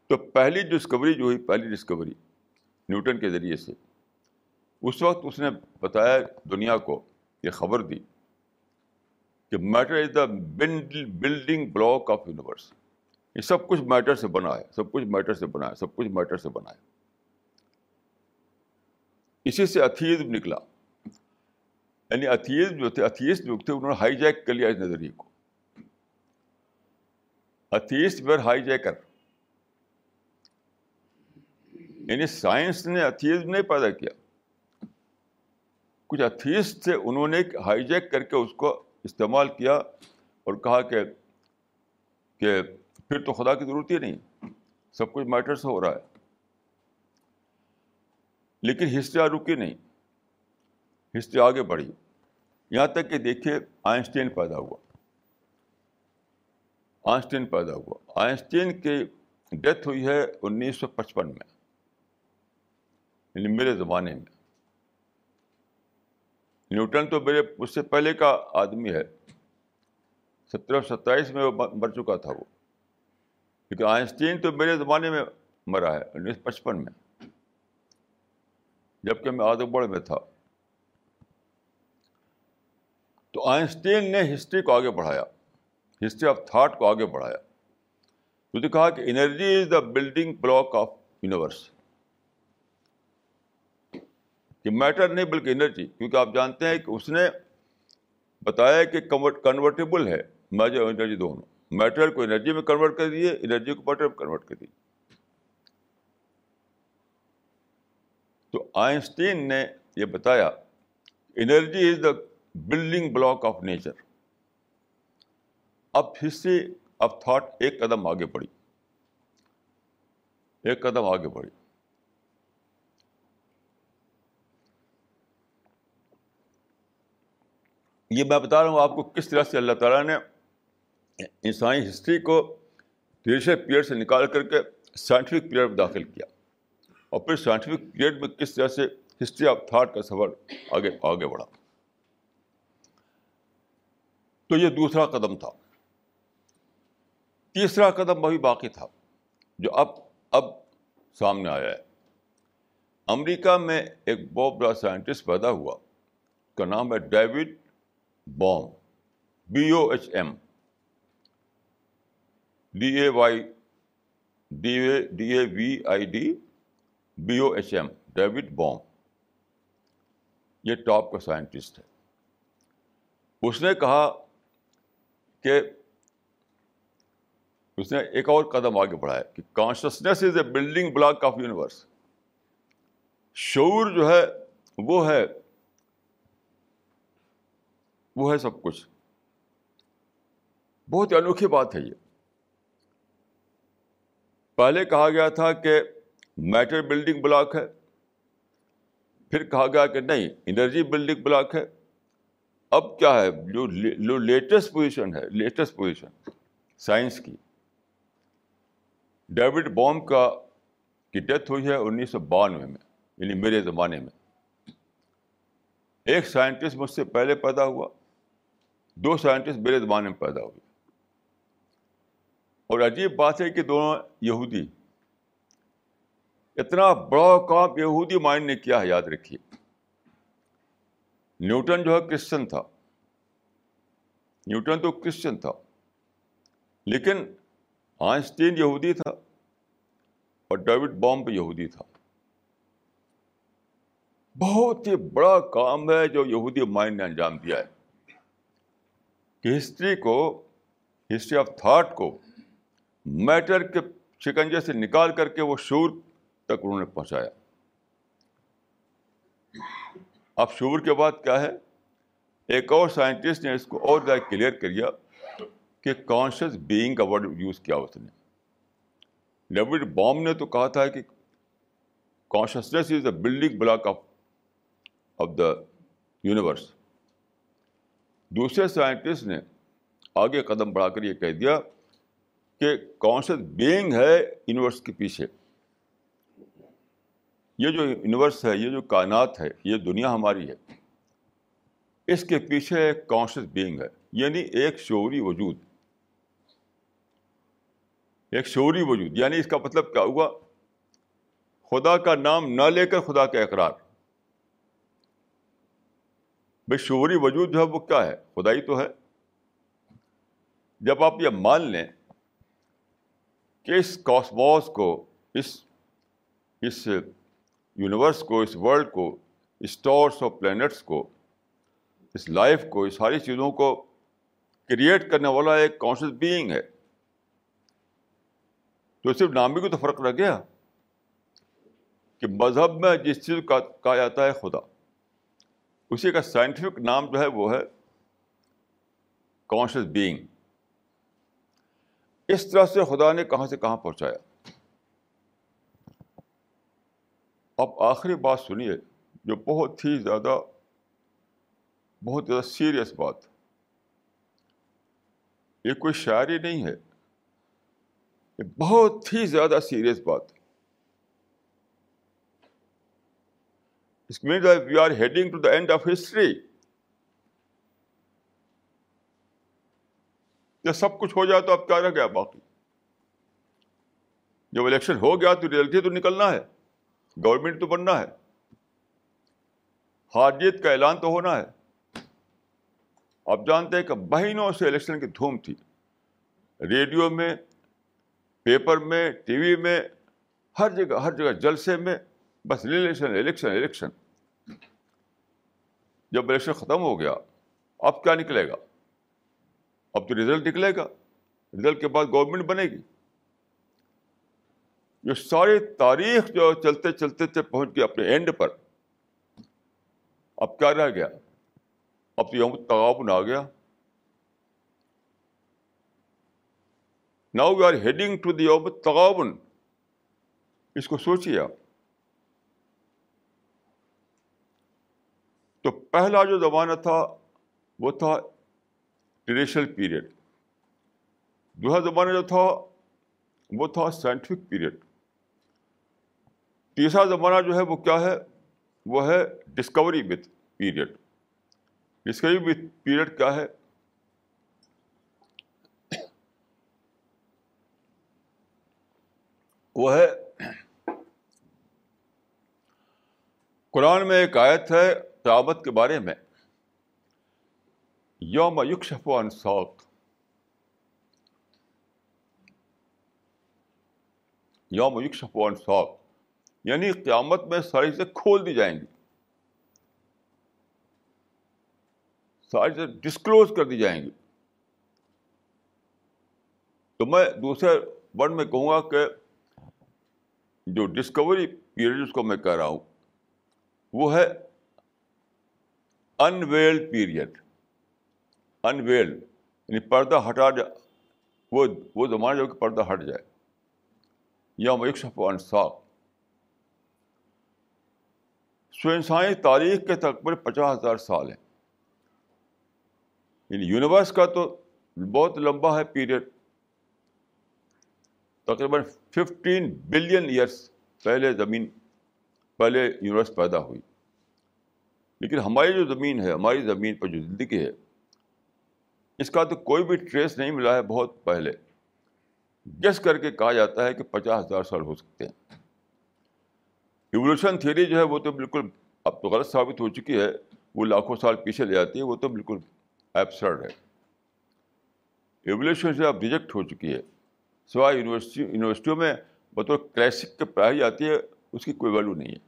تو پہلی ڈسکوری نیوٹن کے ذریعے سے اس وقت اس نے بتایا دنیا کو، یہ خبر دی کہ matter is the building block of universe. یہ سب کچھ میٹر سے بنا ہے. اسی سے اتھیزم نکلا. یعنی اتھیسٹ جو تھے انہوں نے ہائی جیک کر لیا اس نظریے کو. اتھیسٹ ویر ہائی جیکر. یعنی سائنس نے اتھیزم نہیں پیدا کیا، کچھ اتھیسٹ تھے انہوں نے ہائی جیک کر کے اس کو استعمال کیا اور کہا کہ پھر تو خدا کی ضرورت ہی نہیں، سب کچھ میٹر سے ہو رہا ہے. لیکن ہسٹری رکی نہیں، ہسٹری آگے بڑھی، یہاں تک کہ دیکھیے آئنسٹین پیدا ہوا. آئنسٹین کی ڈیتھ ہوئی ہے 1955 میں، یعنی میرے زمانے میں. نیوٹن تو اس سے پہلے کا آدمی ہے، 1727 میں وہ مر چکا تھا وہ، کیونکہ آئنسٹین تو میرے زمانے میں مرا ہے 1955 میں، جبکہ میں آدم بڑھ میں تھا. تو آئنسٹین نے ہسٹری کو آگے بڑھایا، ہسٹری آف تھاٹ کو آگے بڑھایا. اس نے کہا کہ energy is the building block of universe, کہ میٹر نہیں بلکہ انرجی. کیونکہ آپ جانتے ہیں کہ اس نے بتایا کہ کنورٹیبل ہے میجر اور انرجی دونوں. میٹر کو انرجی میں کنورٹ کر دیے، انرجی کو میٹر میں کنورٹ کر دیے. تو آئنسٹین نے یہ بتایا energy is the building block of nature. اب ہسٹری آف تھاٹ ایک قدم آگے بڑھی. یہ میں بتا رہا ہوں آپ کو کس طرح سے اللہ تعالیٰ نے انسانی ہسٹری کو ٹریشر پیریڈ سے نکال کر کے سائنٹیفک پیریڈ میں داخل کیا، اور پھر سائنٹیفک پیریڈ میں کس طرح سے ہسٹری آف تھاٹ کا سفر آگے بڑھا. تو یہ دوسرا قدم تھا. تیسرا قدم ابھی باقی تھا جو اب سامنے آیا ہے. امریکہ میں ایک بہت بڑا سائنٹسٹ پیدا ہوا، اس کا نام ہے David Bohm, BOHM David Bohm. یہ ٹاپ کا سائنٹسٹ ہے. اس نے کہا کہ اس نے ایک اور قدم آگے بڑھایا کہ consciousness is a building block of universe. شعور جو ہے وہ ہے سب کچھ. بہت انوکھی بات ہے یہ. پہلے کہا گیا تھا کہ میٹر بلڈنگ بلاک ہے، پھر کہا گیا کہ نہیں انرجی بلڈنگ بلاک ہے. اب کیا ہے جو لیٹسٹ پوزیشن سائنس کی؟ ڈیوڈ بوم کی ڈیتھ ہوئی ہے 1992 میں، یعنی میرے زمانے میں. ایک سائنٹسٹ مجھ سے پہلے پیدا ہوا، دو سائنٹسٹ میرے زمانے میں پیدا ہوئے. اور عجیب بات ہے کہ دونوں یہودی. اتنا بڑا کام یہودی مائنڈ نے کیا ہے، یاد رکھیے. نیوٹن جو ہے کرسچن تھا, نیوٹن تو کرسچن تھا, لیکن آئنسٹین یہودی تھا اور ڈیوڈ بوم یہودی تھا. بہت ہی بڑا کام ہے جو یہودی مائنڈ نے انجام دیا ہے کہ ہسٹری کو, ہسٹری آف تھاٹ کو میٹر کے شکنجے سے نکال کر کے وہ شعور تک انہوں نے پہنچایا. اب شعور کے بعد کیا ہے, ایک اور سائنٹسٹ نے اس کو اور زیادہ کلیئر کیا کہ کانشیس بینگ کا ورڈ یوز کیا اس نے. ڈیوڈ بوم نے تو کہا تھا کہ consciousness is a building block of the universe. دوسرے سائنٹسٹ نے آگے قدم بڑھا کر یہ کہہ دیا کہ کانشیس بینگ ہے یونیورس کے پیچھے. یہ جو یونیورس ہے, یہ جو کائنات ہے, یہ دنیا ہماری ہے, اس کے پیچھے ایک کانشیس بینگ ہے, یعنی ایک شعوری وجود, ایک شعوری وجود. یعنی اس کا مطلب کیا ہوا, خدا کا نام نہ لے کر خدا کا اقرار. بے شعوری وجود جو ہے وہ کیا ہے, خدا ہی تو ہے. جب آپ یہ مان لیں کہ اس کاسموس کو, اس یونیورس کو, اس ورلڈ کو, اسٹارس اور پلینٹس کو, اس لائف کو, اس ساری چیزوں کو کریٹ کرنے والا ایک کانشیس بینگ ہے, تو صرف نامی کو تو فرق رہ گیا کہ مذہب میں جس چیز کا کہا جاتا ہے خدا, اسی کا سائنٹیفک نام جو ہے وہ ہے کانشیس بینگ. اس طرح سے خدا نے کہاں سے کہاں پہنچایا. اب آخری بات سنیے جو بہت زیادہ سیریس بات. یہ کوئی شاعری نہیں ہے, یہ بہت ہی زیادہ سیریس بات. اس means that we are heading to the end of history. جب سب کچھ ہو جائے تو اب کیا رہ گیا باقی؟ جب الیکشن ہو گیا تو ریئلٹی تو نکلنا ہے, گورنمنٹ تو بننا ہے, ہار جیت کا اعلان تو ہونا ہے. آپ جانتے ہیں کہ مہینوں سے الیکشن کی دھوم تھی, ریڈیو میں, پیپر میں, ٹی وی میں, ہر جگہ جلسے میں, بس الیکشن الیکشن الیکشن. جب الیکشن ختم ہو گیا اب کیا نکلے گا؟ اب تو رزلٹ نکلے گا, رزلٹ کے بعد گورنمنٹ بنے گی. یہ ساری تاریخ جو چلتے چلتے سے پہنچ گئی اپنے اینڈ پر. اب کیا رہ گیا؟ اب تو یوم تغابن آ گیا. Now we are heading to the یوم تغابن. اس کو سوچیے آپ. تو پہلا جو زمانہ تھا وہ تھا ٹریڈیشنل پیریڈ. دوسرا زمانہ جو تھا وہ تھا سائنٹیفک پیریڈ. تیسرا زمانہ جو ہے وہ کیا ہے, وہ ہے ڈسکوری پیریڈ. ڈسکوری پیریڈ کیا ہے؟ وہ ہے قرآن میں ایک آیت ہے قیامت کے بارے میں, یوم یکشف عن ساق. یوم یکشف عن ساق یعنی قیامت میں ساری چیزیں کھول دی جائیں گی, ساری چیزیں ڈسکلوز کر دی جائیں گی. تو میں دوسرے ورڈ میں کہوں گا کہ جو ڈسکوری پیریڈ اس کو میں کہہ رہا ہوں وہ ہے انویلڈ پیریڈ. انویلڈ یعنی پردہ ہٹا جا, وہ زمانہ جو کہ پردہ ہٹ جائے, یوم یکشف عن ساق. سو انسانی تاریخ کے تقریباً 50,000 سال ہیں. یعنی یونیورس کا تو بہت لمبا ہے پیریڈ, تقریباً 15 بلین ایئرس پہلے یونیورس پیدا ہوئی. لیکن ہماری جو زمین ہے, ہماری زمین پر جو زندگی ہے, اس کا تو کوئی بھی ٹریس نہیں ملا ہے. بہت پہلے گیس کر کے کہا جاتا ہے کہ 50,000 سال ہو سکتے ہیں. ایولیوشن تھیوری جو ہے وہ تو بالکل اب تو غلط ثابت ہو چکی ہے, وہ لاکھوں سال پیچھے لے جاتی ہے, وہ تو بالکل ایبسرڈ ہے. ایولیوشن سے اب ریجیکٹ ہو چکی ہے, سوائے یونیورسٹیوں میں بطور کلاسک کے پڑھائی جاتی ہے, اس کی کوئی ویلو نہیں ہے.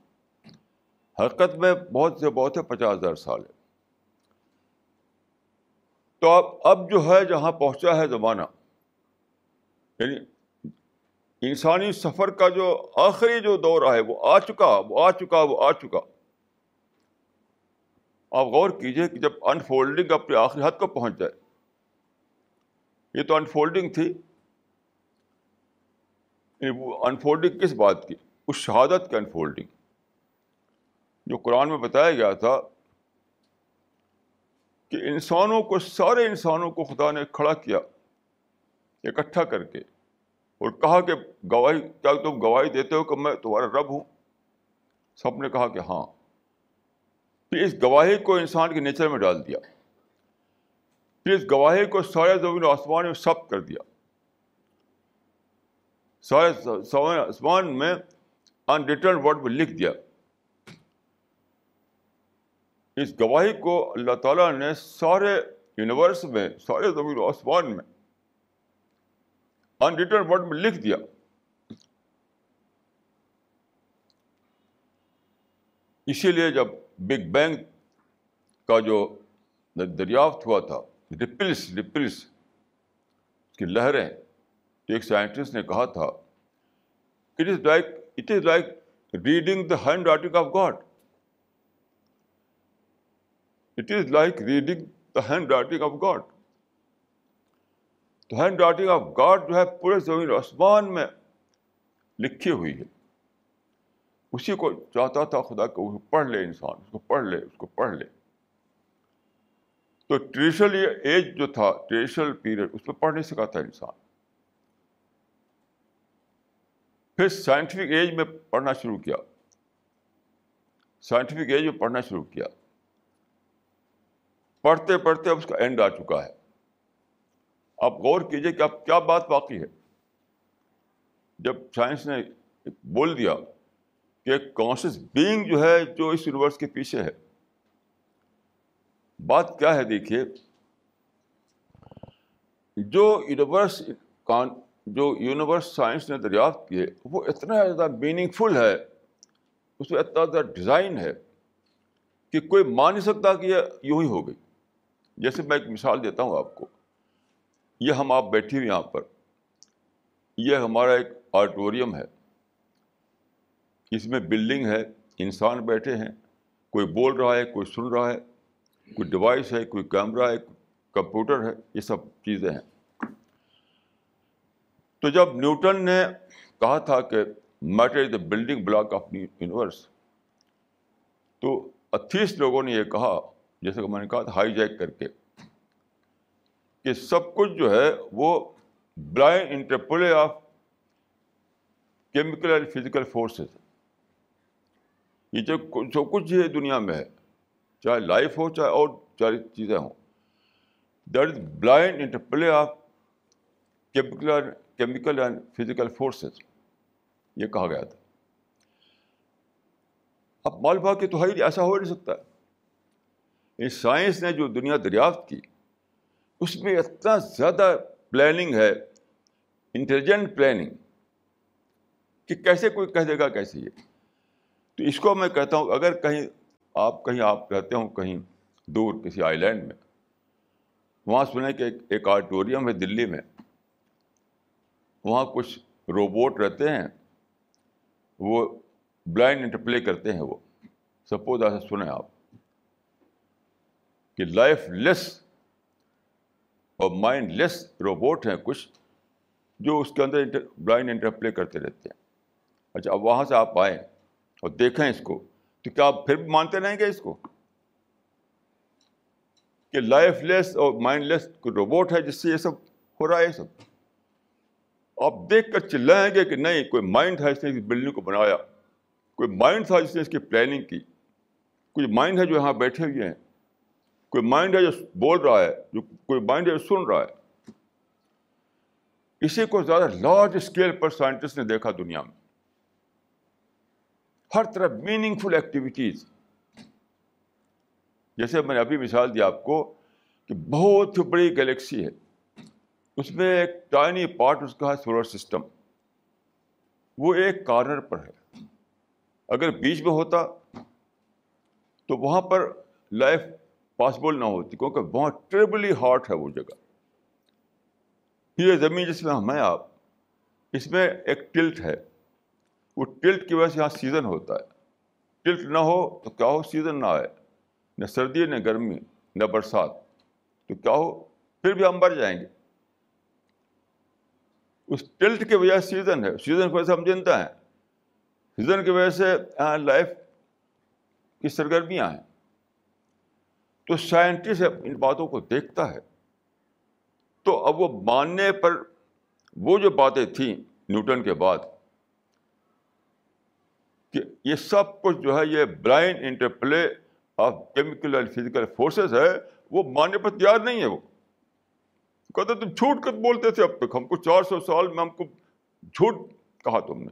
حقیقت میں بہت سے بہت ہے 50,000 سال ہے. تو اب جو ہے جہاں پہنچا ہے زمانہ, یعنی انسانی سفر کا جو آخری جو دور ہے وہ آ چکا, آپ غور کیجئے کہ جب ان فولڈنگ اپنے آخری حد کو پہنچ جائے, یہ تو ان فولڈنگ تھی, ان فولڈنگ کس بات کی؟ اس شہادت کا ان فولڈنگ جو قرآن میں بتایا گیا تھا کہ انسانوں کو, سارے انسانوں کو خدا نے کھڑا کیا اکٹھا کر کے اور کہا کہ گواہی, کیا تم گواہی دیتے ہو کہ میں تمہارا رب ہوں؟ سب نے کہا کہ ہاں. پھر اس گواہی کو انسان کے نیچر میں ڈال دیا, پھر اس گواہی کو سارے زمین و آسمان میں ثبت کر دیا. سارے آسمان میں ان ریٹرن ورڈ میں لکھ دیا. اس گواہی کو اللہ تعالیٰ نے سارے یونیورس میں, سارے زمین و آسمان میں ان ریٹرن ورڈ میں لکھ دیا. اسی لیے جب بگ بینگ کا جو دریافت ہوا تھا, ریپلس کی لہریں, تو ایک سائنٹسٹ نے کہا تھا it is like reading the handwriting of God. تو ہینڈ رائٹنگ آف گاڈ جو ہے پورے زمین آسمان میں لکھی ہوئی ہے. اسی کو چاہتا تھا خدا کہ وہ پڑھ لے انسان, اس کو پڑھ لے. تو ٹریڈیشنل یہ ایج جو تھا, ٹریڈیشنل پیریڈ, اس میں پڑھ نہیں سکا تھا انسان. پھر سائنٹیفک ایج میں پڑھنا شروع کیا. پڑھتے پڑھتے اب اس کا اینڈ آ چکا ہے. آپ غور کیجئے کہ اب کیا بات باقی ہے. جب سائنس نے بول دیا کہ ایک کانشیس بینگ جو ہے جو اس یونیورس کے پیچھے ہے, بات کیا ہے دیکھیے. جو یونیورس سائنس نے دریافت کیے وہ اتنا زیادہ میننگ فل ہے, اس میں اتنا زیادہ ڈیزائن ہے کہ کوئی مان نہیں سکتا کہ یہ یوں ہی ہو گئی. جیسے میں ایک مثال دیتا ہوں آپ کو. یہ ہم آپ بیٹھے ہوئے یہاں پر, یہ ہمارا ایک آڈیٹوریم ہے, اس میں بلڈنگ ہے, انسان بیٹھے ہیں, کوئی بول رہا ہے, کوئی سن رہا ہے, کوئی ڈیوائس ہے, کوئی کیمرہ ہے, کمپیوٹر ہے, یہ سب چیزیں ہیں. تو جب نیوٹن نے کہا تھا کہ matter is the building block of universe, تو 30 لوگوں نے یہ کہا, جیسے کہ میں نے کہا تھا ہائی جیک کر کے, کہ سب کچھ جو ہے وہ blind interplay of chemical and physical forces. یہ جو کچھ یہ دنیا میں ہے, چاہے لائف ہو چاہے اور چیزیں ہوں, that is blind interplay of chemical and physical forces, یہ کہا گیا تھا. اب مال بھاگ کے تو ہے ہی, ایسا ہو نہیں سکتا. اس سائنس نے جو دنیا دریافت کی اس میں اتنا زیادہ پلاننگ ہے, انٹیلیجنٹ پلاننگ, کہ کیسے کوئی کہہ دے گا کیسے یہ. تو اس کو میں کہتا ہوں, اگر کہیں آپ رہتے ہوں کہیں دور کسی آئی لینڈ میں, وہاں سنیں کہ ایک آڈیٹوریم ہے دلی میں, وہاں کچھ روبوٹ رہتے ہیں, وہ بلائنڈ انٹرپلے کرتے ہیں. وہ سپوز ایسا سنیں آپ کہ لائف لیس اور مائنڈ لیس روبوٹ ہیں کچھ, جو اس کے اندر بلائنڈ انٹرپلے کرتے رہتے ہیں. اچھا, اب وہاں سے آپ آئیں اور دیکھیں اس کو, تو کیا آپ پھر بھی مانتے رہیں گے اس کو کہ لائف لیس اور مائنڈ لیس کوئی روبوٹ ہے جس سے یہ سب ہو رہا ہے؟ یہ سب آپ دیکھ کر چلائیں گے کہ نہیں, کوئی مائنڈ ہے اس نے اس بلڈنگ کو بنایا, کوئی مائنڈ تھا جس نے اس کی پلاننگ کی, کوئی مائنڈ ہے جو یہاں بیٹھے ہوئے ہیں, کوئی مائنڈ ہے جو بول رہا ہے, کوئی مائنڈ ہے جو سن رہا ہے. اسی کو زیادہ لارج اسکیل پر سائنٹسٹ نے دیکھا دنیا میں. ہر طرف میننگ فل ایکٹیویٹیز, جیسے میں نے ابھی مثال دی آپ کو کہ بہت بڑی گلیکسی ہے, اس میں ایک ٹائنی پارٹ اس کا ہے سولر سسٹم, وہ ایک کارنر پر ہے. اگر بیچ میں ہوتا تو وہاں پر لائف پاسبل نہ ہوتی, کیونکہ بہت ٹریبلی ہاٹ ہے وہ جگہ. یہ زمین جس میں ہم ہیں آپ, اس میں ایک ٹلٹ ہے, وہ ٹلٹ کی وجہ سے یہاں سیزن ہوتا ہے. ٹلٹ نہ ہو تو کیا ہو, سیزن نہ آئے, نہ سردی نہ گرمی نہ برسات, تو کیا ہو, پھر بھی ہم مر جائیں گے. اس ٹلٹ کی وجہ سے سیزن ہے, سیزن کی وجہ سے ہم زندہ ہیں, سیزن کی وجہ سے یہاں لائف کی سرگرمیاں ہیں. تو سائنٹسٹ ان باتوں کو دیکھتا ہے, تو اب وہ ماننے پر وہ جو باتیں تھیں نیوٹن کے بعد کہ یہ سب کچھ جو ہے یہ Brian interplay of chemical and physical forces ہے, وہ ماننے پر تیار نہیں ہے. وہ کہتے تم جھوٹ کر بولتے تھے, اب تک ہم کو 400 سال میں ہم کو جھوٹ کہا تم نے.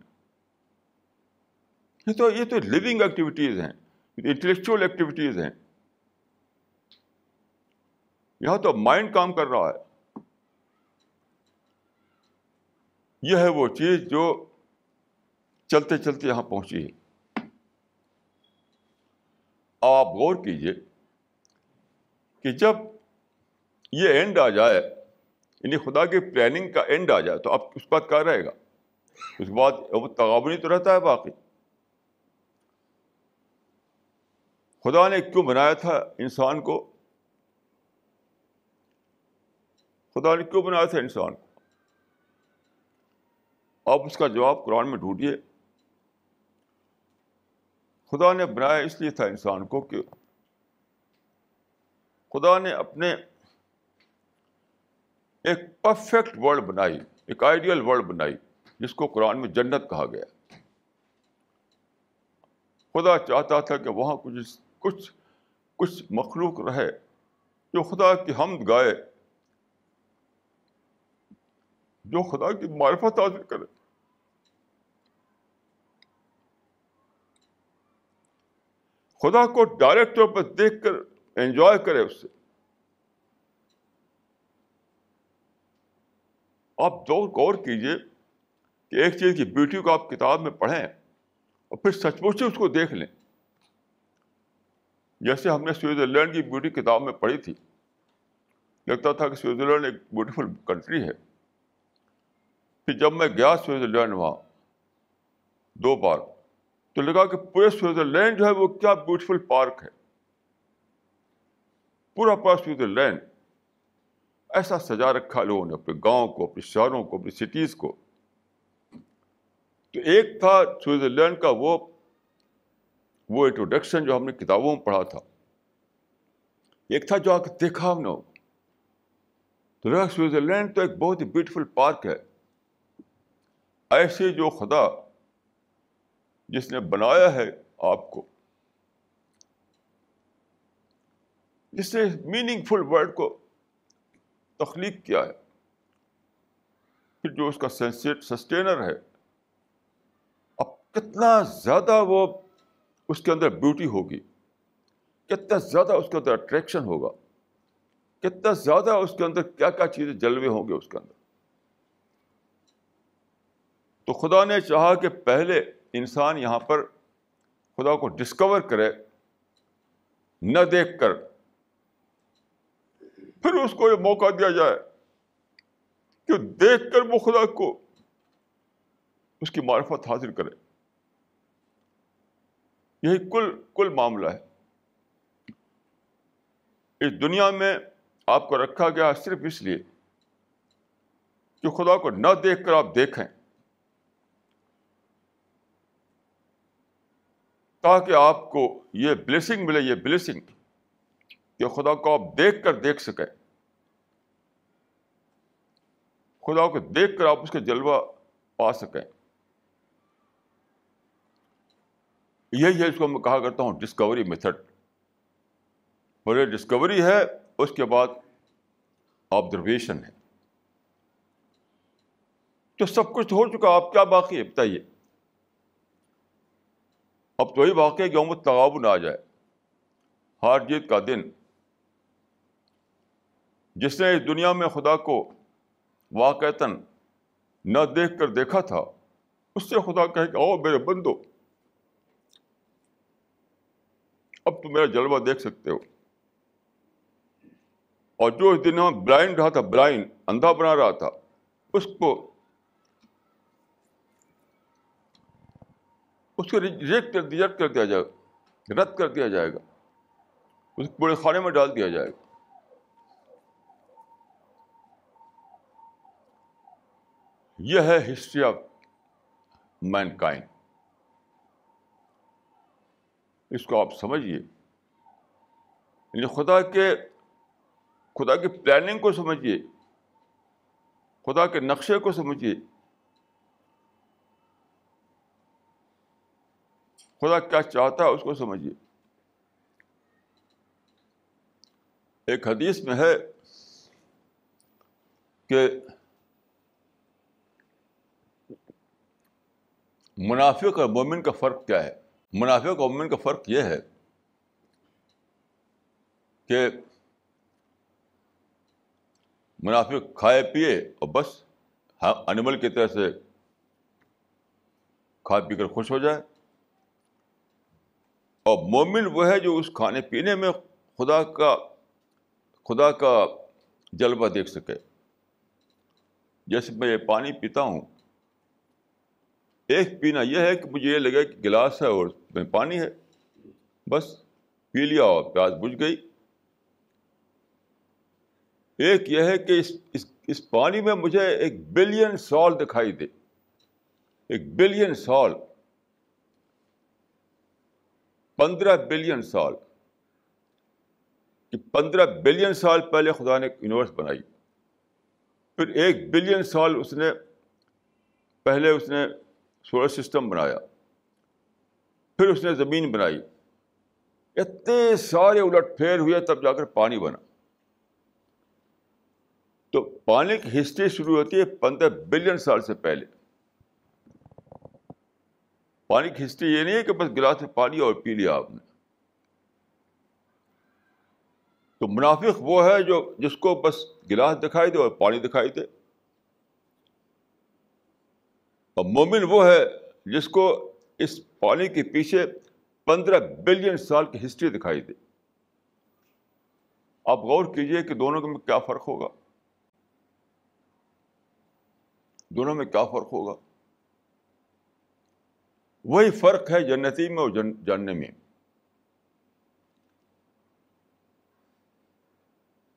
یہ تو لیونگ ایکٹیویٹیز ہیں, انٹلیکچوئل ایکٹیویٹیز ہیں, یہاں تو مائنڈ کام کر رہا ہے. یہ ہے وہ چیز جو چلتے چلتے یہاں پہنچی ہے. اب آپ غور کیجئے کہ جب یہ اینڈ آ جائے, یعنی خدا کی پلاننگ کا اینڈ آ جائے, تو اب اس بات کیا رہے گا, اس کے بعد وہ تغابنی تو رہتا ہے باقی. خدا نے کیوں بنایا تھا انسان کو, خدا نے کیوں بنایا تھا انسان کو, آپ اس کا جواب قرآن میں ڈھونڈیے. خدا نے بنایا اس لیے تھا انسان کو کہ خدا نے اپنے ایک پرفیکٹ ورلڈ بنائی, ایک آئیڈیل ورلڈ بنائی, جس کو قرآن میں جنت کہا گیا. خدا چاہتا تھا کہ وہاں کچھ مخلوق رہے جو خدا کی حمد گائے, جو خدا کی معرفت حاصل کرے. خدا کو ڈائریکٹ طور پر دیکھ کر انجوائے کرے اس سے. آپ غور کیجئے کہ ایک چیز کی بیوٹی کو آپ کتاب میں پڑھیں اور پھر سچ مچ اس کو دیکھ لیں, جیسے ہم نے سوئٹزرلینڈ کی بیوٹی کتاب میں پڑھی تھی. لگتا تھا کہ سوئٹزرلینڈ ایک بیوٹیفل کنٹری ہے. پھر جب میں گیا سوئٹزرلینڈ وہاں 2 بار, تو لگا کہ پورے سوئٹزرلینڈ جو ہے وہ کیا بیوٹیفل پارک ہے. پورا سوئٹزرلینڈ ایسا سجا رکھا لوگوں نے, اپنے گاؤں کو, اپنے شہروں کو, اپنی سٹیز کو. تو ایک تھا سوئٹزرلینڈ کا وہ انٹروڈکشن جو ہم نے کتابوں میں پڑھا تھا, ایک تھا جو آ کے دیکھا ہم نے. تو لگا سوئٹزرلینڈ تو ایک بہت ہی بیوٹیفل پارک ہے, ایسے جو خدا جس نے بنایا ہے آپ کو, جس نے میننگ فل ورڈ کو تخلیق کیا ہے, پھر جو اس کا سسٹینر ہے. اب کتنا زیادہ وہ اس کے اندر بیوٹی ہوگی, کتنا زیادہ اس کے اندر اٹریکشن ہوگا, کتنا زیادہ اس کے اندر کیا کیا چیزیں جلوے ہوں گے اس کے اندر. تو خدا نے چاہا کہ پہلے انسان یہاں پر خدا کو ڈسکور کرے, نہ دیکھ کر, پھر اس کو یہ موقع دیا جائے کہ دیکھ کر وہ خدا کو, اس کی معرفت حاصل کرے. یہی کل معاملہ ہے. اس دنیا میں آپ کو رکھا گیا صرف اس لیے کہ خدا کو نہ دیکھ کر آپ دیکھیں, تاکہ آپ کو یہ بلیسنگ ملے, یہ بلیسنگ کہ خدا کو آپ دیکھ کر دیکھ سکیں, خدا کو دیکھ کر آپ اس کا جلوہ پا سکیں. یہی ہے اس کو میں کہا کرتا ہوں ڈسکوری میتھڈ. اور یہ ڈسکوری ہے, اس کے بعد آبزرویشن ہے. تو سب کچھ ہو چکا, آپ کیا باقی ہے بتائیے. اب تو ہی واقعہ کہ یوم التغابن آ جائے, ہار جیت کا دن. جس نے اس دنیا میں خدا کو واقعتاً نہ دیکھ کر دیکھا تھا, اس سے خدا کہے کہ او میرے بندو, اب تم میرا جلوہ دیکھ سکتے ہو. اور جو اس دنیا میں بلائنڈ رہا تھا, بلائنڈ اندھا بنا رہا تھا, اس کو رد کر دیا جائے گا, اس کو بڑے خانے میں ڈال دیا جائے گا. یہ ہے ہسٹری آف مین کائنڈ. اس کو آپ سمجھیے, یعنی خدا کی پلاننگ کو سمجھیے, خدا کے نقشے کو سمجھیے. خدا کیا چاہتا ہے اس کو سمجھیے. ایک حدیث میں ہے کہ منافق اور مومن کا فرق کیا ہے. منافق اور مومن کا فرق یہ ہے کہ منافق کھائے پیے اور بس انیمل کی طرح سے کھا پی کر خوش ہو جائے, اور مومن وہ ہے جو اس کھانے پینے میں خدا کا جلوہ دیکھ سکے. جیسے میں یہ پانی پیتا ہوں, ایک پینا یہ ہے کہ مجھے یہ لگے کہ گلاس ہے اور اس میں پانی ہے, بس پی لیا اور پیاس بجھ گئی. ایک یہ ہے کہ اس پانی میں مجھے 1 بلین سال دکھائی دے, 1 بلین سال, 15 بلین سال. کہ 15 بلین سال پہلے خدا نے یونیورس بنائی, پھر 1 بلین سال اس نے سولر سسٹم بنایا, پھر اس نے زمین بنائی. اتنے سارے الٹ پھیر ہوئے تب جا کر پانی بنا. تو پانی کی ہسٹری شروع ہوتی ہے 15 بلین سال سے پہلے. پانی کی ہسٹری یہ نہیں ہے کہ بس گلاس میں پانی اور پی لیا آپ نے. تو منافق وہ ہے جو جس کو بس گلاس دکھائی دے اور پانی دکھائی دے, اور مومن وہ ہے جس کو اس پانی کے پیچھے 15 بلین سال کی ہسٹری دکھائی دے. آپ غور کیجئے کہ دونوں میں کیا فرق ہوگا. وہی فرق ہے جنتی میں اور جہنمی میں.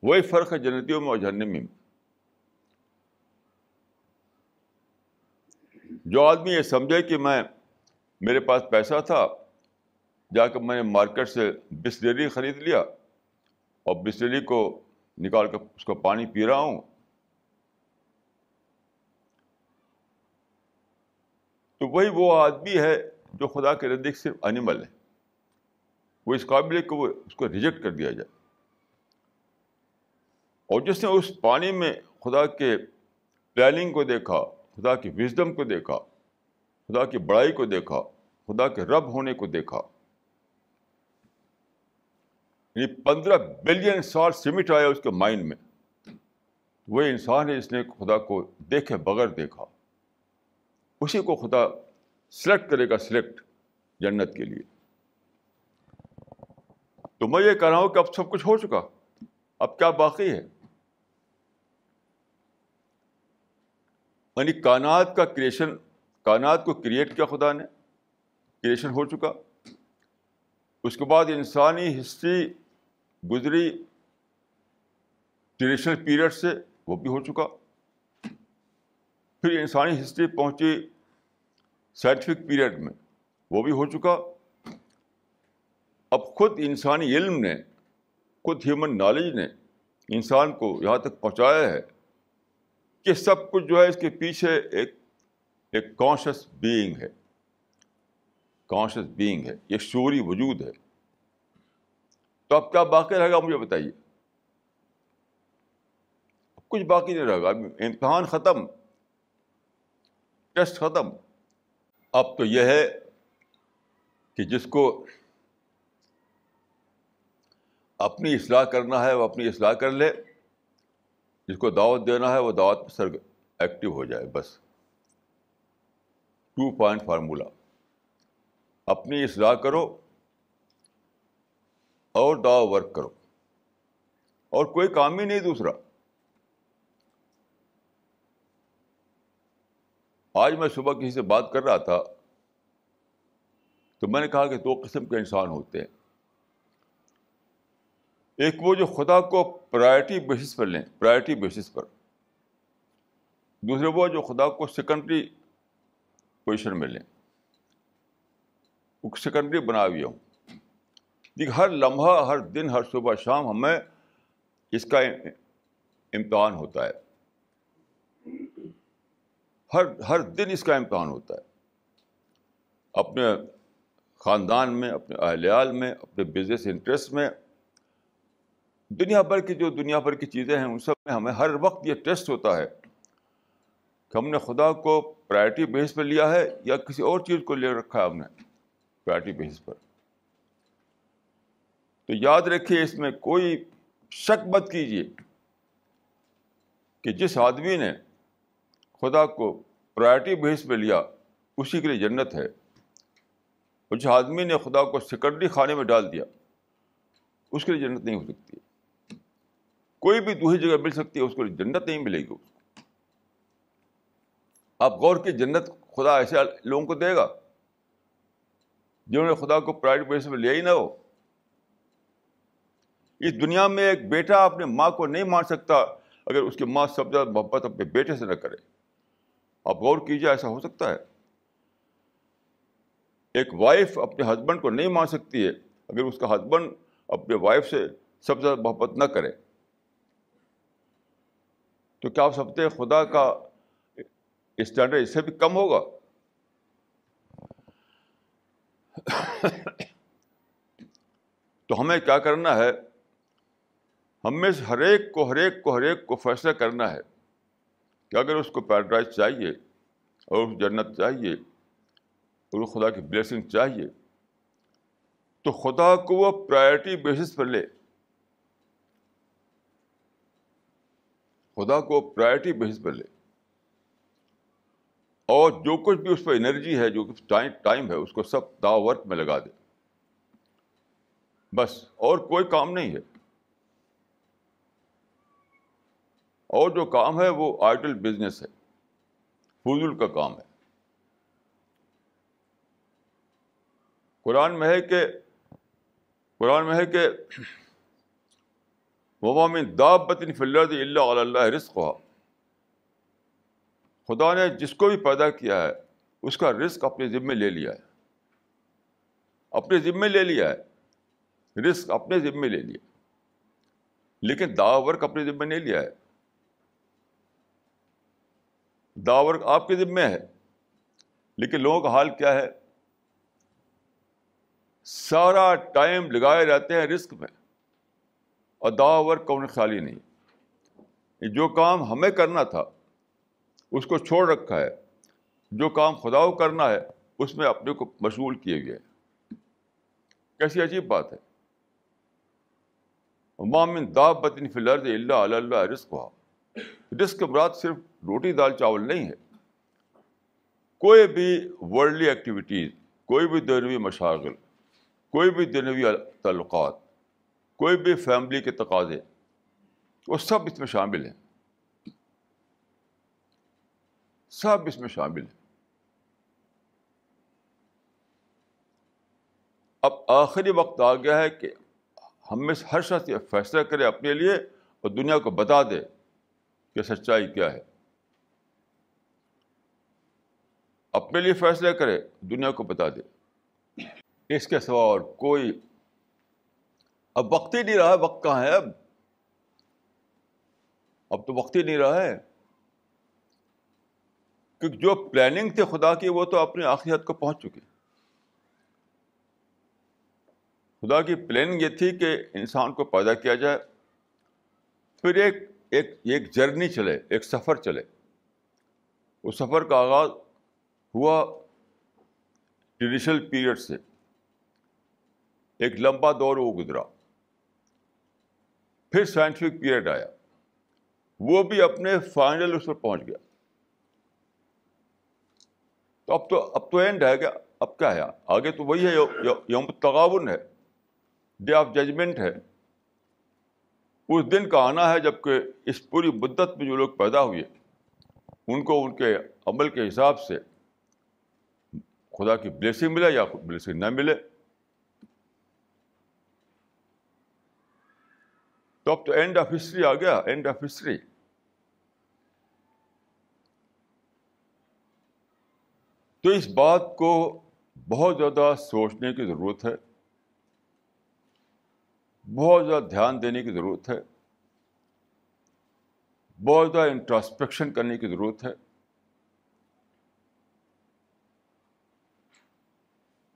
وہی فرق ہے جنتیوں میں اور جہنمیوں میں. جو آدمی یہ سمجھے کہ میرے پاس پیسہ تھا, جا کر میں نے مارکیٹ سے بسلری خرید لیا اور بسلری کو نکال کر اس کا پانی پی رہا ہوں, تو وہی وہ آدمی ہے جو خدا کے نزدیک صرف انیمل ہے. وہ اس قابل ہے کہ وہ اس کو ریجیکٹ کر دیا جائے. اور جس نے اس پانی میں خدا کے پلاننگ کو دیکھا, خدا کی وزڈم کو دیکھا, خدا کی بڑائی کو دیکھا, خدا کے رب ہونے کو دیکھا, یعنی 15 بلین سال سمٹ آیا اس کے مائنڈ میں. وہ انسان ہے جس نے خدا کو دیکھے بغیر دیکھا. اسی کو خدا سلیکٹ کرے گا, سلیکٹ جنت کے لیے. تو میں یہ کہہ رہا ہوں کہ اب سب کچھ ہو چکا, اب کیا باقی ہے؟ یعنی کائنات کو کریٹ کیا خدا نے, کریشن ہو چکا. اس کے بعد انسانی ہسٹری گزری ٹریڈیشنل پیریڈ سے, وہ بھی ہو چکا. پھر انسانی ہسٹری پہنچی سائنٹیفک پیریڈ میں, وہ بھی ہو چکا. اب خود انسانی علم نے, خود ہیومن نالج نے انسان کو یہاں تک پہنچایا ہے کہ سب کچھ جو ہے اس کے پیچھے ایک کانشیس بینگ ہے. کانشیس بینگ ہے, ایک شعوری وجود ہے. تو اب کیا باقی رہے گا مجھے بتائیے؟ کچھ باقی نہیں رہے گا. امتحان ختم, ٹیسٹ ختم. اب تو یہ ہے کہ جس کو اپنی اصلاح کرنا ہے وہ اپنی اصلاح کر لے, جس کو دعوت دینا ہے وہ دعوت پہ سر ایکٹیو ہو جائے. بس 2 پوائنٹ فارمولہ, اپنی اصلاح کرو اور دعوت ورک کرو, اور کوئی کام ہی نہیں دوسرا. آج میں صبح کسی سے بات کر رہا تھا تو میں نے کہا کہ 2 قسم کے انسان ہوتے ہیں. ایک وہ جو خدا کو پرائرٹی بیسس پر لیں, پرائرٹی بیسس پر. دوسرے وہ جو خدا کو سیکنڈری پوزیشن میں لیں, وہ سیکنڈری بنا ہوئے ہوں. دیکھ ہر لمحہ, ہر دن, ہر صبح شام ہمیں اس کا امتحان ہوتا ہے, ہر دن اس کا امتحان ہوتا ہے, اپنے خاندان میں, اپنے اہلیال میں, اپنے بزنس انٹرسٹ میں, دنیا بھر کی چیزیں ہیں, ان سب میں ہمیں ہر وقت یہ ٹیسٹ ہوتا ہے کہ ہم نے خدا کو پرائرٹی بیس پر لیا ہے یا کسی اور چیز کو لے رکھا ہے ہم نے پرائرٹی بیس پر. تو یاد رکھیے, اس میں کوئی شک مت کیجیے کہ جس آدمی نے خدا کو پرائرٹی بیس پر لیا اسی کے لیے جنت ہے, اور جس آدمی نے خدا کو سیکنڈری خانے میں ڈال دیا اس کے لیے جنت نہیں ہو سکتی. کوئی بھی دوسری جگہ مل سکتی ہے, اس کو جنت نہیں ملے گی. آپ غور کی, جنت خدا ایسے لوگوں کو دے گا جنہوں نے خدا کو پرائیویٹ بیس میں لیا ہی نہ ہو. اس دنیا میں ایک بیٹا اپنے ماں کو نہیں مان سکتا اگر اس کی ماں سب زیادہ محبت اپنے بیٹے سے نہ کرے. آپ غور کیجیے, ایسا ہو سکتا ہے. ایک وائف اپنے ہسبینڈ کو نہیں مان سکتی ہے اگر اس کا ہسبینڈ اپنے وائف سے سب زیادہ محبت نہ کرے. تو کیا آپ سمجھتے ہیں خدا کا اسٹینڈرڈ اس سے بھی کم ہوگا؟ تو ہمیں کیا کرنا ہے؟ ہم میں سے ہر ایک کو فیصلہ کرنا ہے کہ اگر اس کو پیراڈائز چاہیے اور اس کو جنت چاہیے اور خدا کی بلیسنگ چاہیے تو خدا کو وہ پرائرٹی بیسس پر لے, خدا کو پرائرٹی بیسس پر لے, اور جو کچھ بھی اس پہ انرجی ہے, جو کچھ ٹائم ہے, اس کو سب دعوت ورک میں لگا دے. بس, اور کوئی کام نہیں ہے. اور جو کام ہے وہ آئیڈل بزنس ہے, فضول کا کام ہے. قرآن میں ہے کہ وَمَا مِن دَابَّةٍ فِي الْأَرْضِ إِلَّا عَلَى اللَّهِ رِزْقُهَا. خدا نے جس کو بھی پیدا کیا ہے اس کا رزق اپنے ذمے لے لیا ہے, لیکن دعویٰ ورک اپنے ذمے نہیں لیا ہے. دعویٰ ورک آپ کے ذمے ہے, لیکن لوگوں کا حال کیا ہے؟ سارا ٹائم لگائے رہتے ہیں رزق میں اور دعویٰ ورک کا انہیں خیال ہی نہیں. جو کام ہمیں کرنا تھا اس کو چھوڑ رکھا ہے, جو کام خدا کو کرنا ہے اس میں اپنے کو مشغول کیے گئے. کیسی عجیب بات ہے. وَمَا مِن دَابَّةٍ فِی الْأَرْضِ إِلَّا عَلَى اللَّهِ رِزْقُهَا. رزق کے مراد صرف روٹی دال چاول نہیں ہے. کوئی بھی ورلڈلی ایکٹیویٹیز, کوئی بھی دنیوی مشاغل, کوئی بھی دنیوی تعلقات, کوئی بھی فیملی کے تقاضے, وہ سب اس میں شامل ہیں, اب آخری وقت آ گیا ہے کہ ہم میں سے ہر شخص یہ فیصلہ کرے اپنے لیے اور دنیا کو بتا دے کہ سچائی کیا ہے. اپنے لیے فیصلہ کرے, دنیا کو بتا دے. اس کے سوا اور کوئی, اب وقت ہی نہیں رہا. وقت کہاں ہے اب تو وقت ہی نہیں رہا ہے, کیونکہ جو پلاننگ تھی خدا کی وہ تو اپنی آخری حد کو پہنچ چکی. خدا کی پلاننگ یہ تھی کہ انسان کو پیدا کیا جائے, پھر ایک جرنی چلے, ایک سفر چلے. وہ سفر کا آغاز ہوا ٹریڈیشنل پیریڈ سے. ایک لمبا دور وہ گزرا, پھر سائنٹیفک پیریڈ آیا, وہ بھی اپنے فائنل اس پر پہنچ گیا. تو اب تو اینڈ ہے گیا, اب کیا ہے آگے؟ تو وہی ہے یوم التغابن ہے, ڈے آف ججمنٹ ہے, اس دن کا آنا ہے جب کہ اس پوری مدت میں جو لوگ پیدا ہوئے ان کو ان کے عمل کے حساب سے خدا کی بلیسنگ ملے یا بلیسنگ نہ ملے. تو اب تو اینڈ آف ہسٹری آ گیا, اینڈ آف ہسٹری. تو اس بات کو بہت زیادہ سوچنے کی ضرورت ہے, بہت زیادہ دھیان دینے کی ضرورت ہے, بہت زیادہ انٹراسپیکشن کرنے کی ضرورت ہے.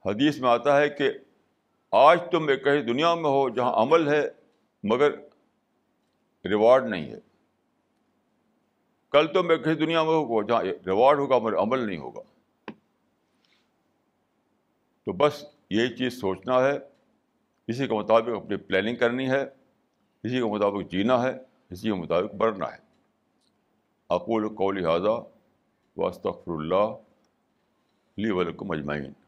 حدیث میں آتا ہے کہ آج تم ایک ایسی دنیا میں ہو جہاں عمل ہے مگر ریوارڈ نہیں ہے, کل تم ایک ایسی دنیا میں ہو جہاں ریوارڈ ہوگا مگر عمل نہیں ہوگا. تو بس یہی چیز سوچنا ہے, اسی کے مطابق اپنی پلاننگ کرنی ہے, اسی کے مطابق جینا ہے, اسی کے مطابق بڑھنا ہے. اقول قولی ھذا واستغفر اللہ لی ولکم اجمعین.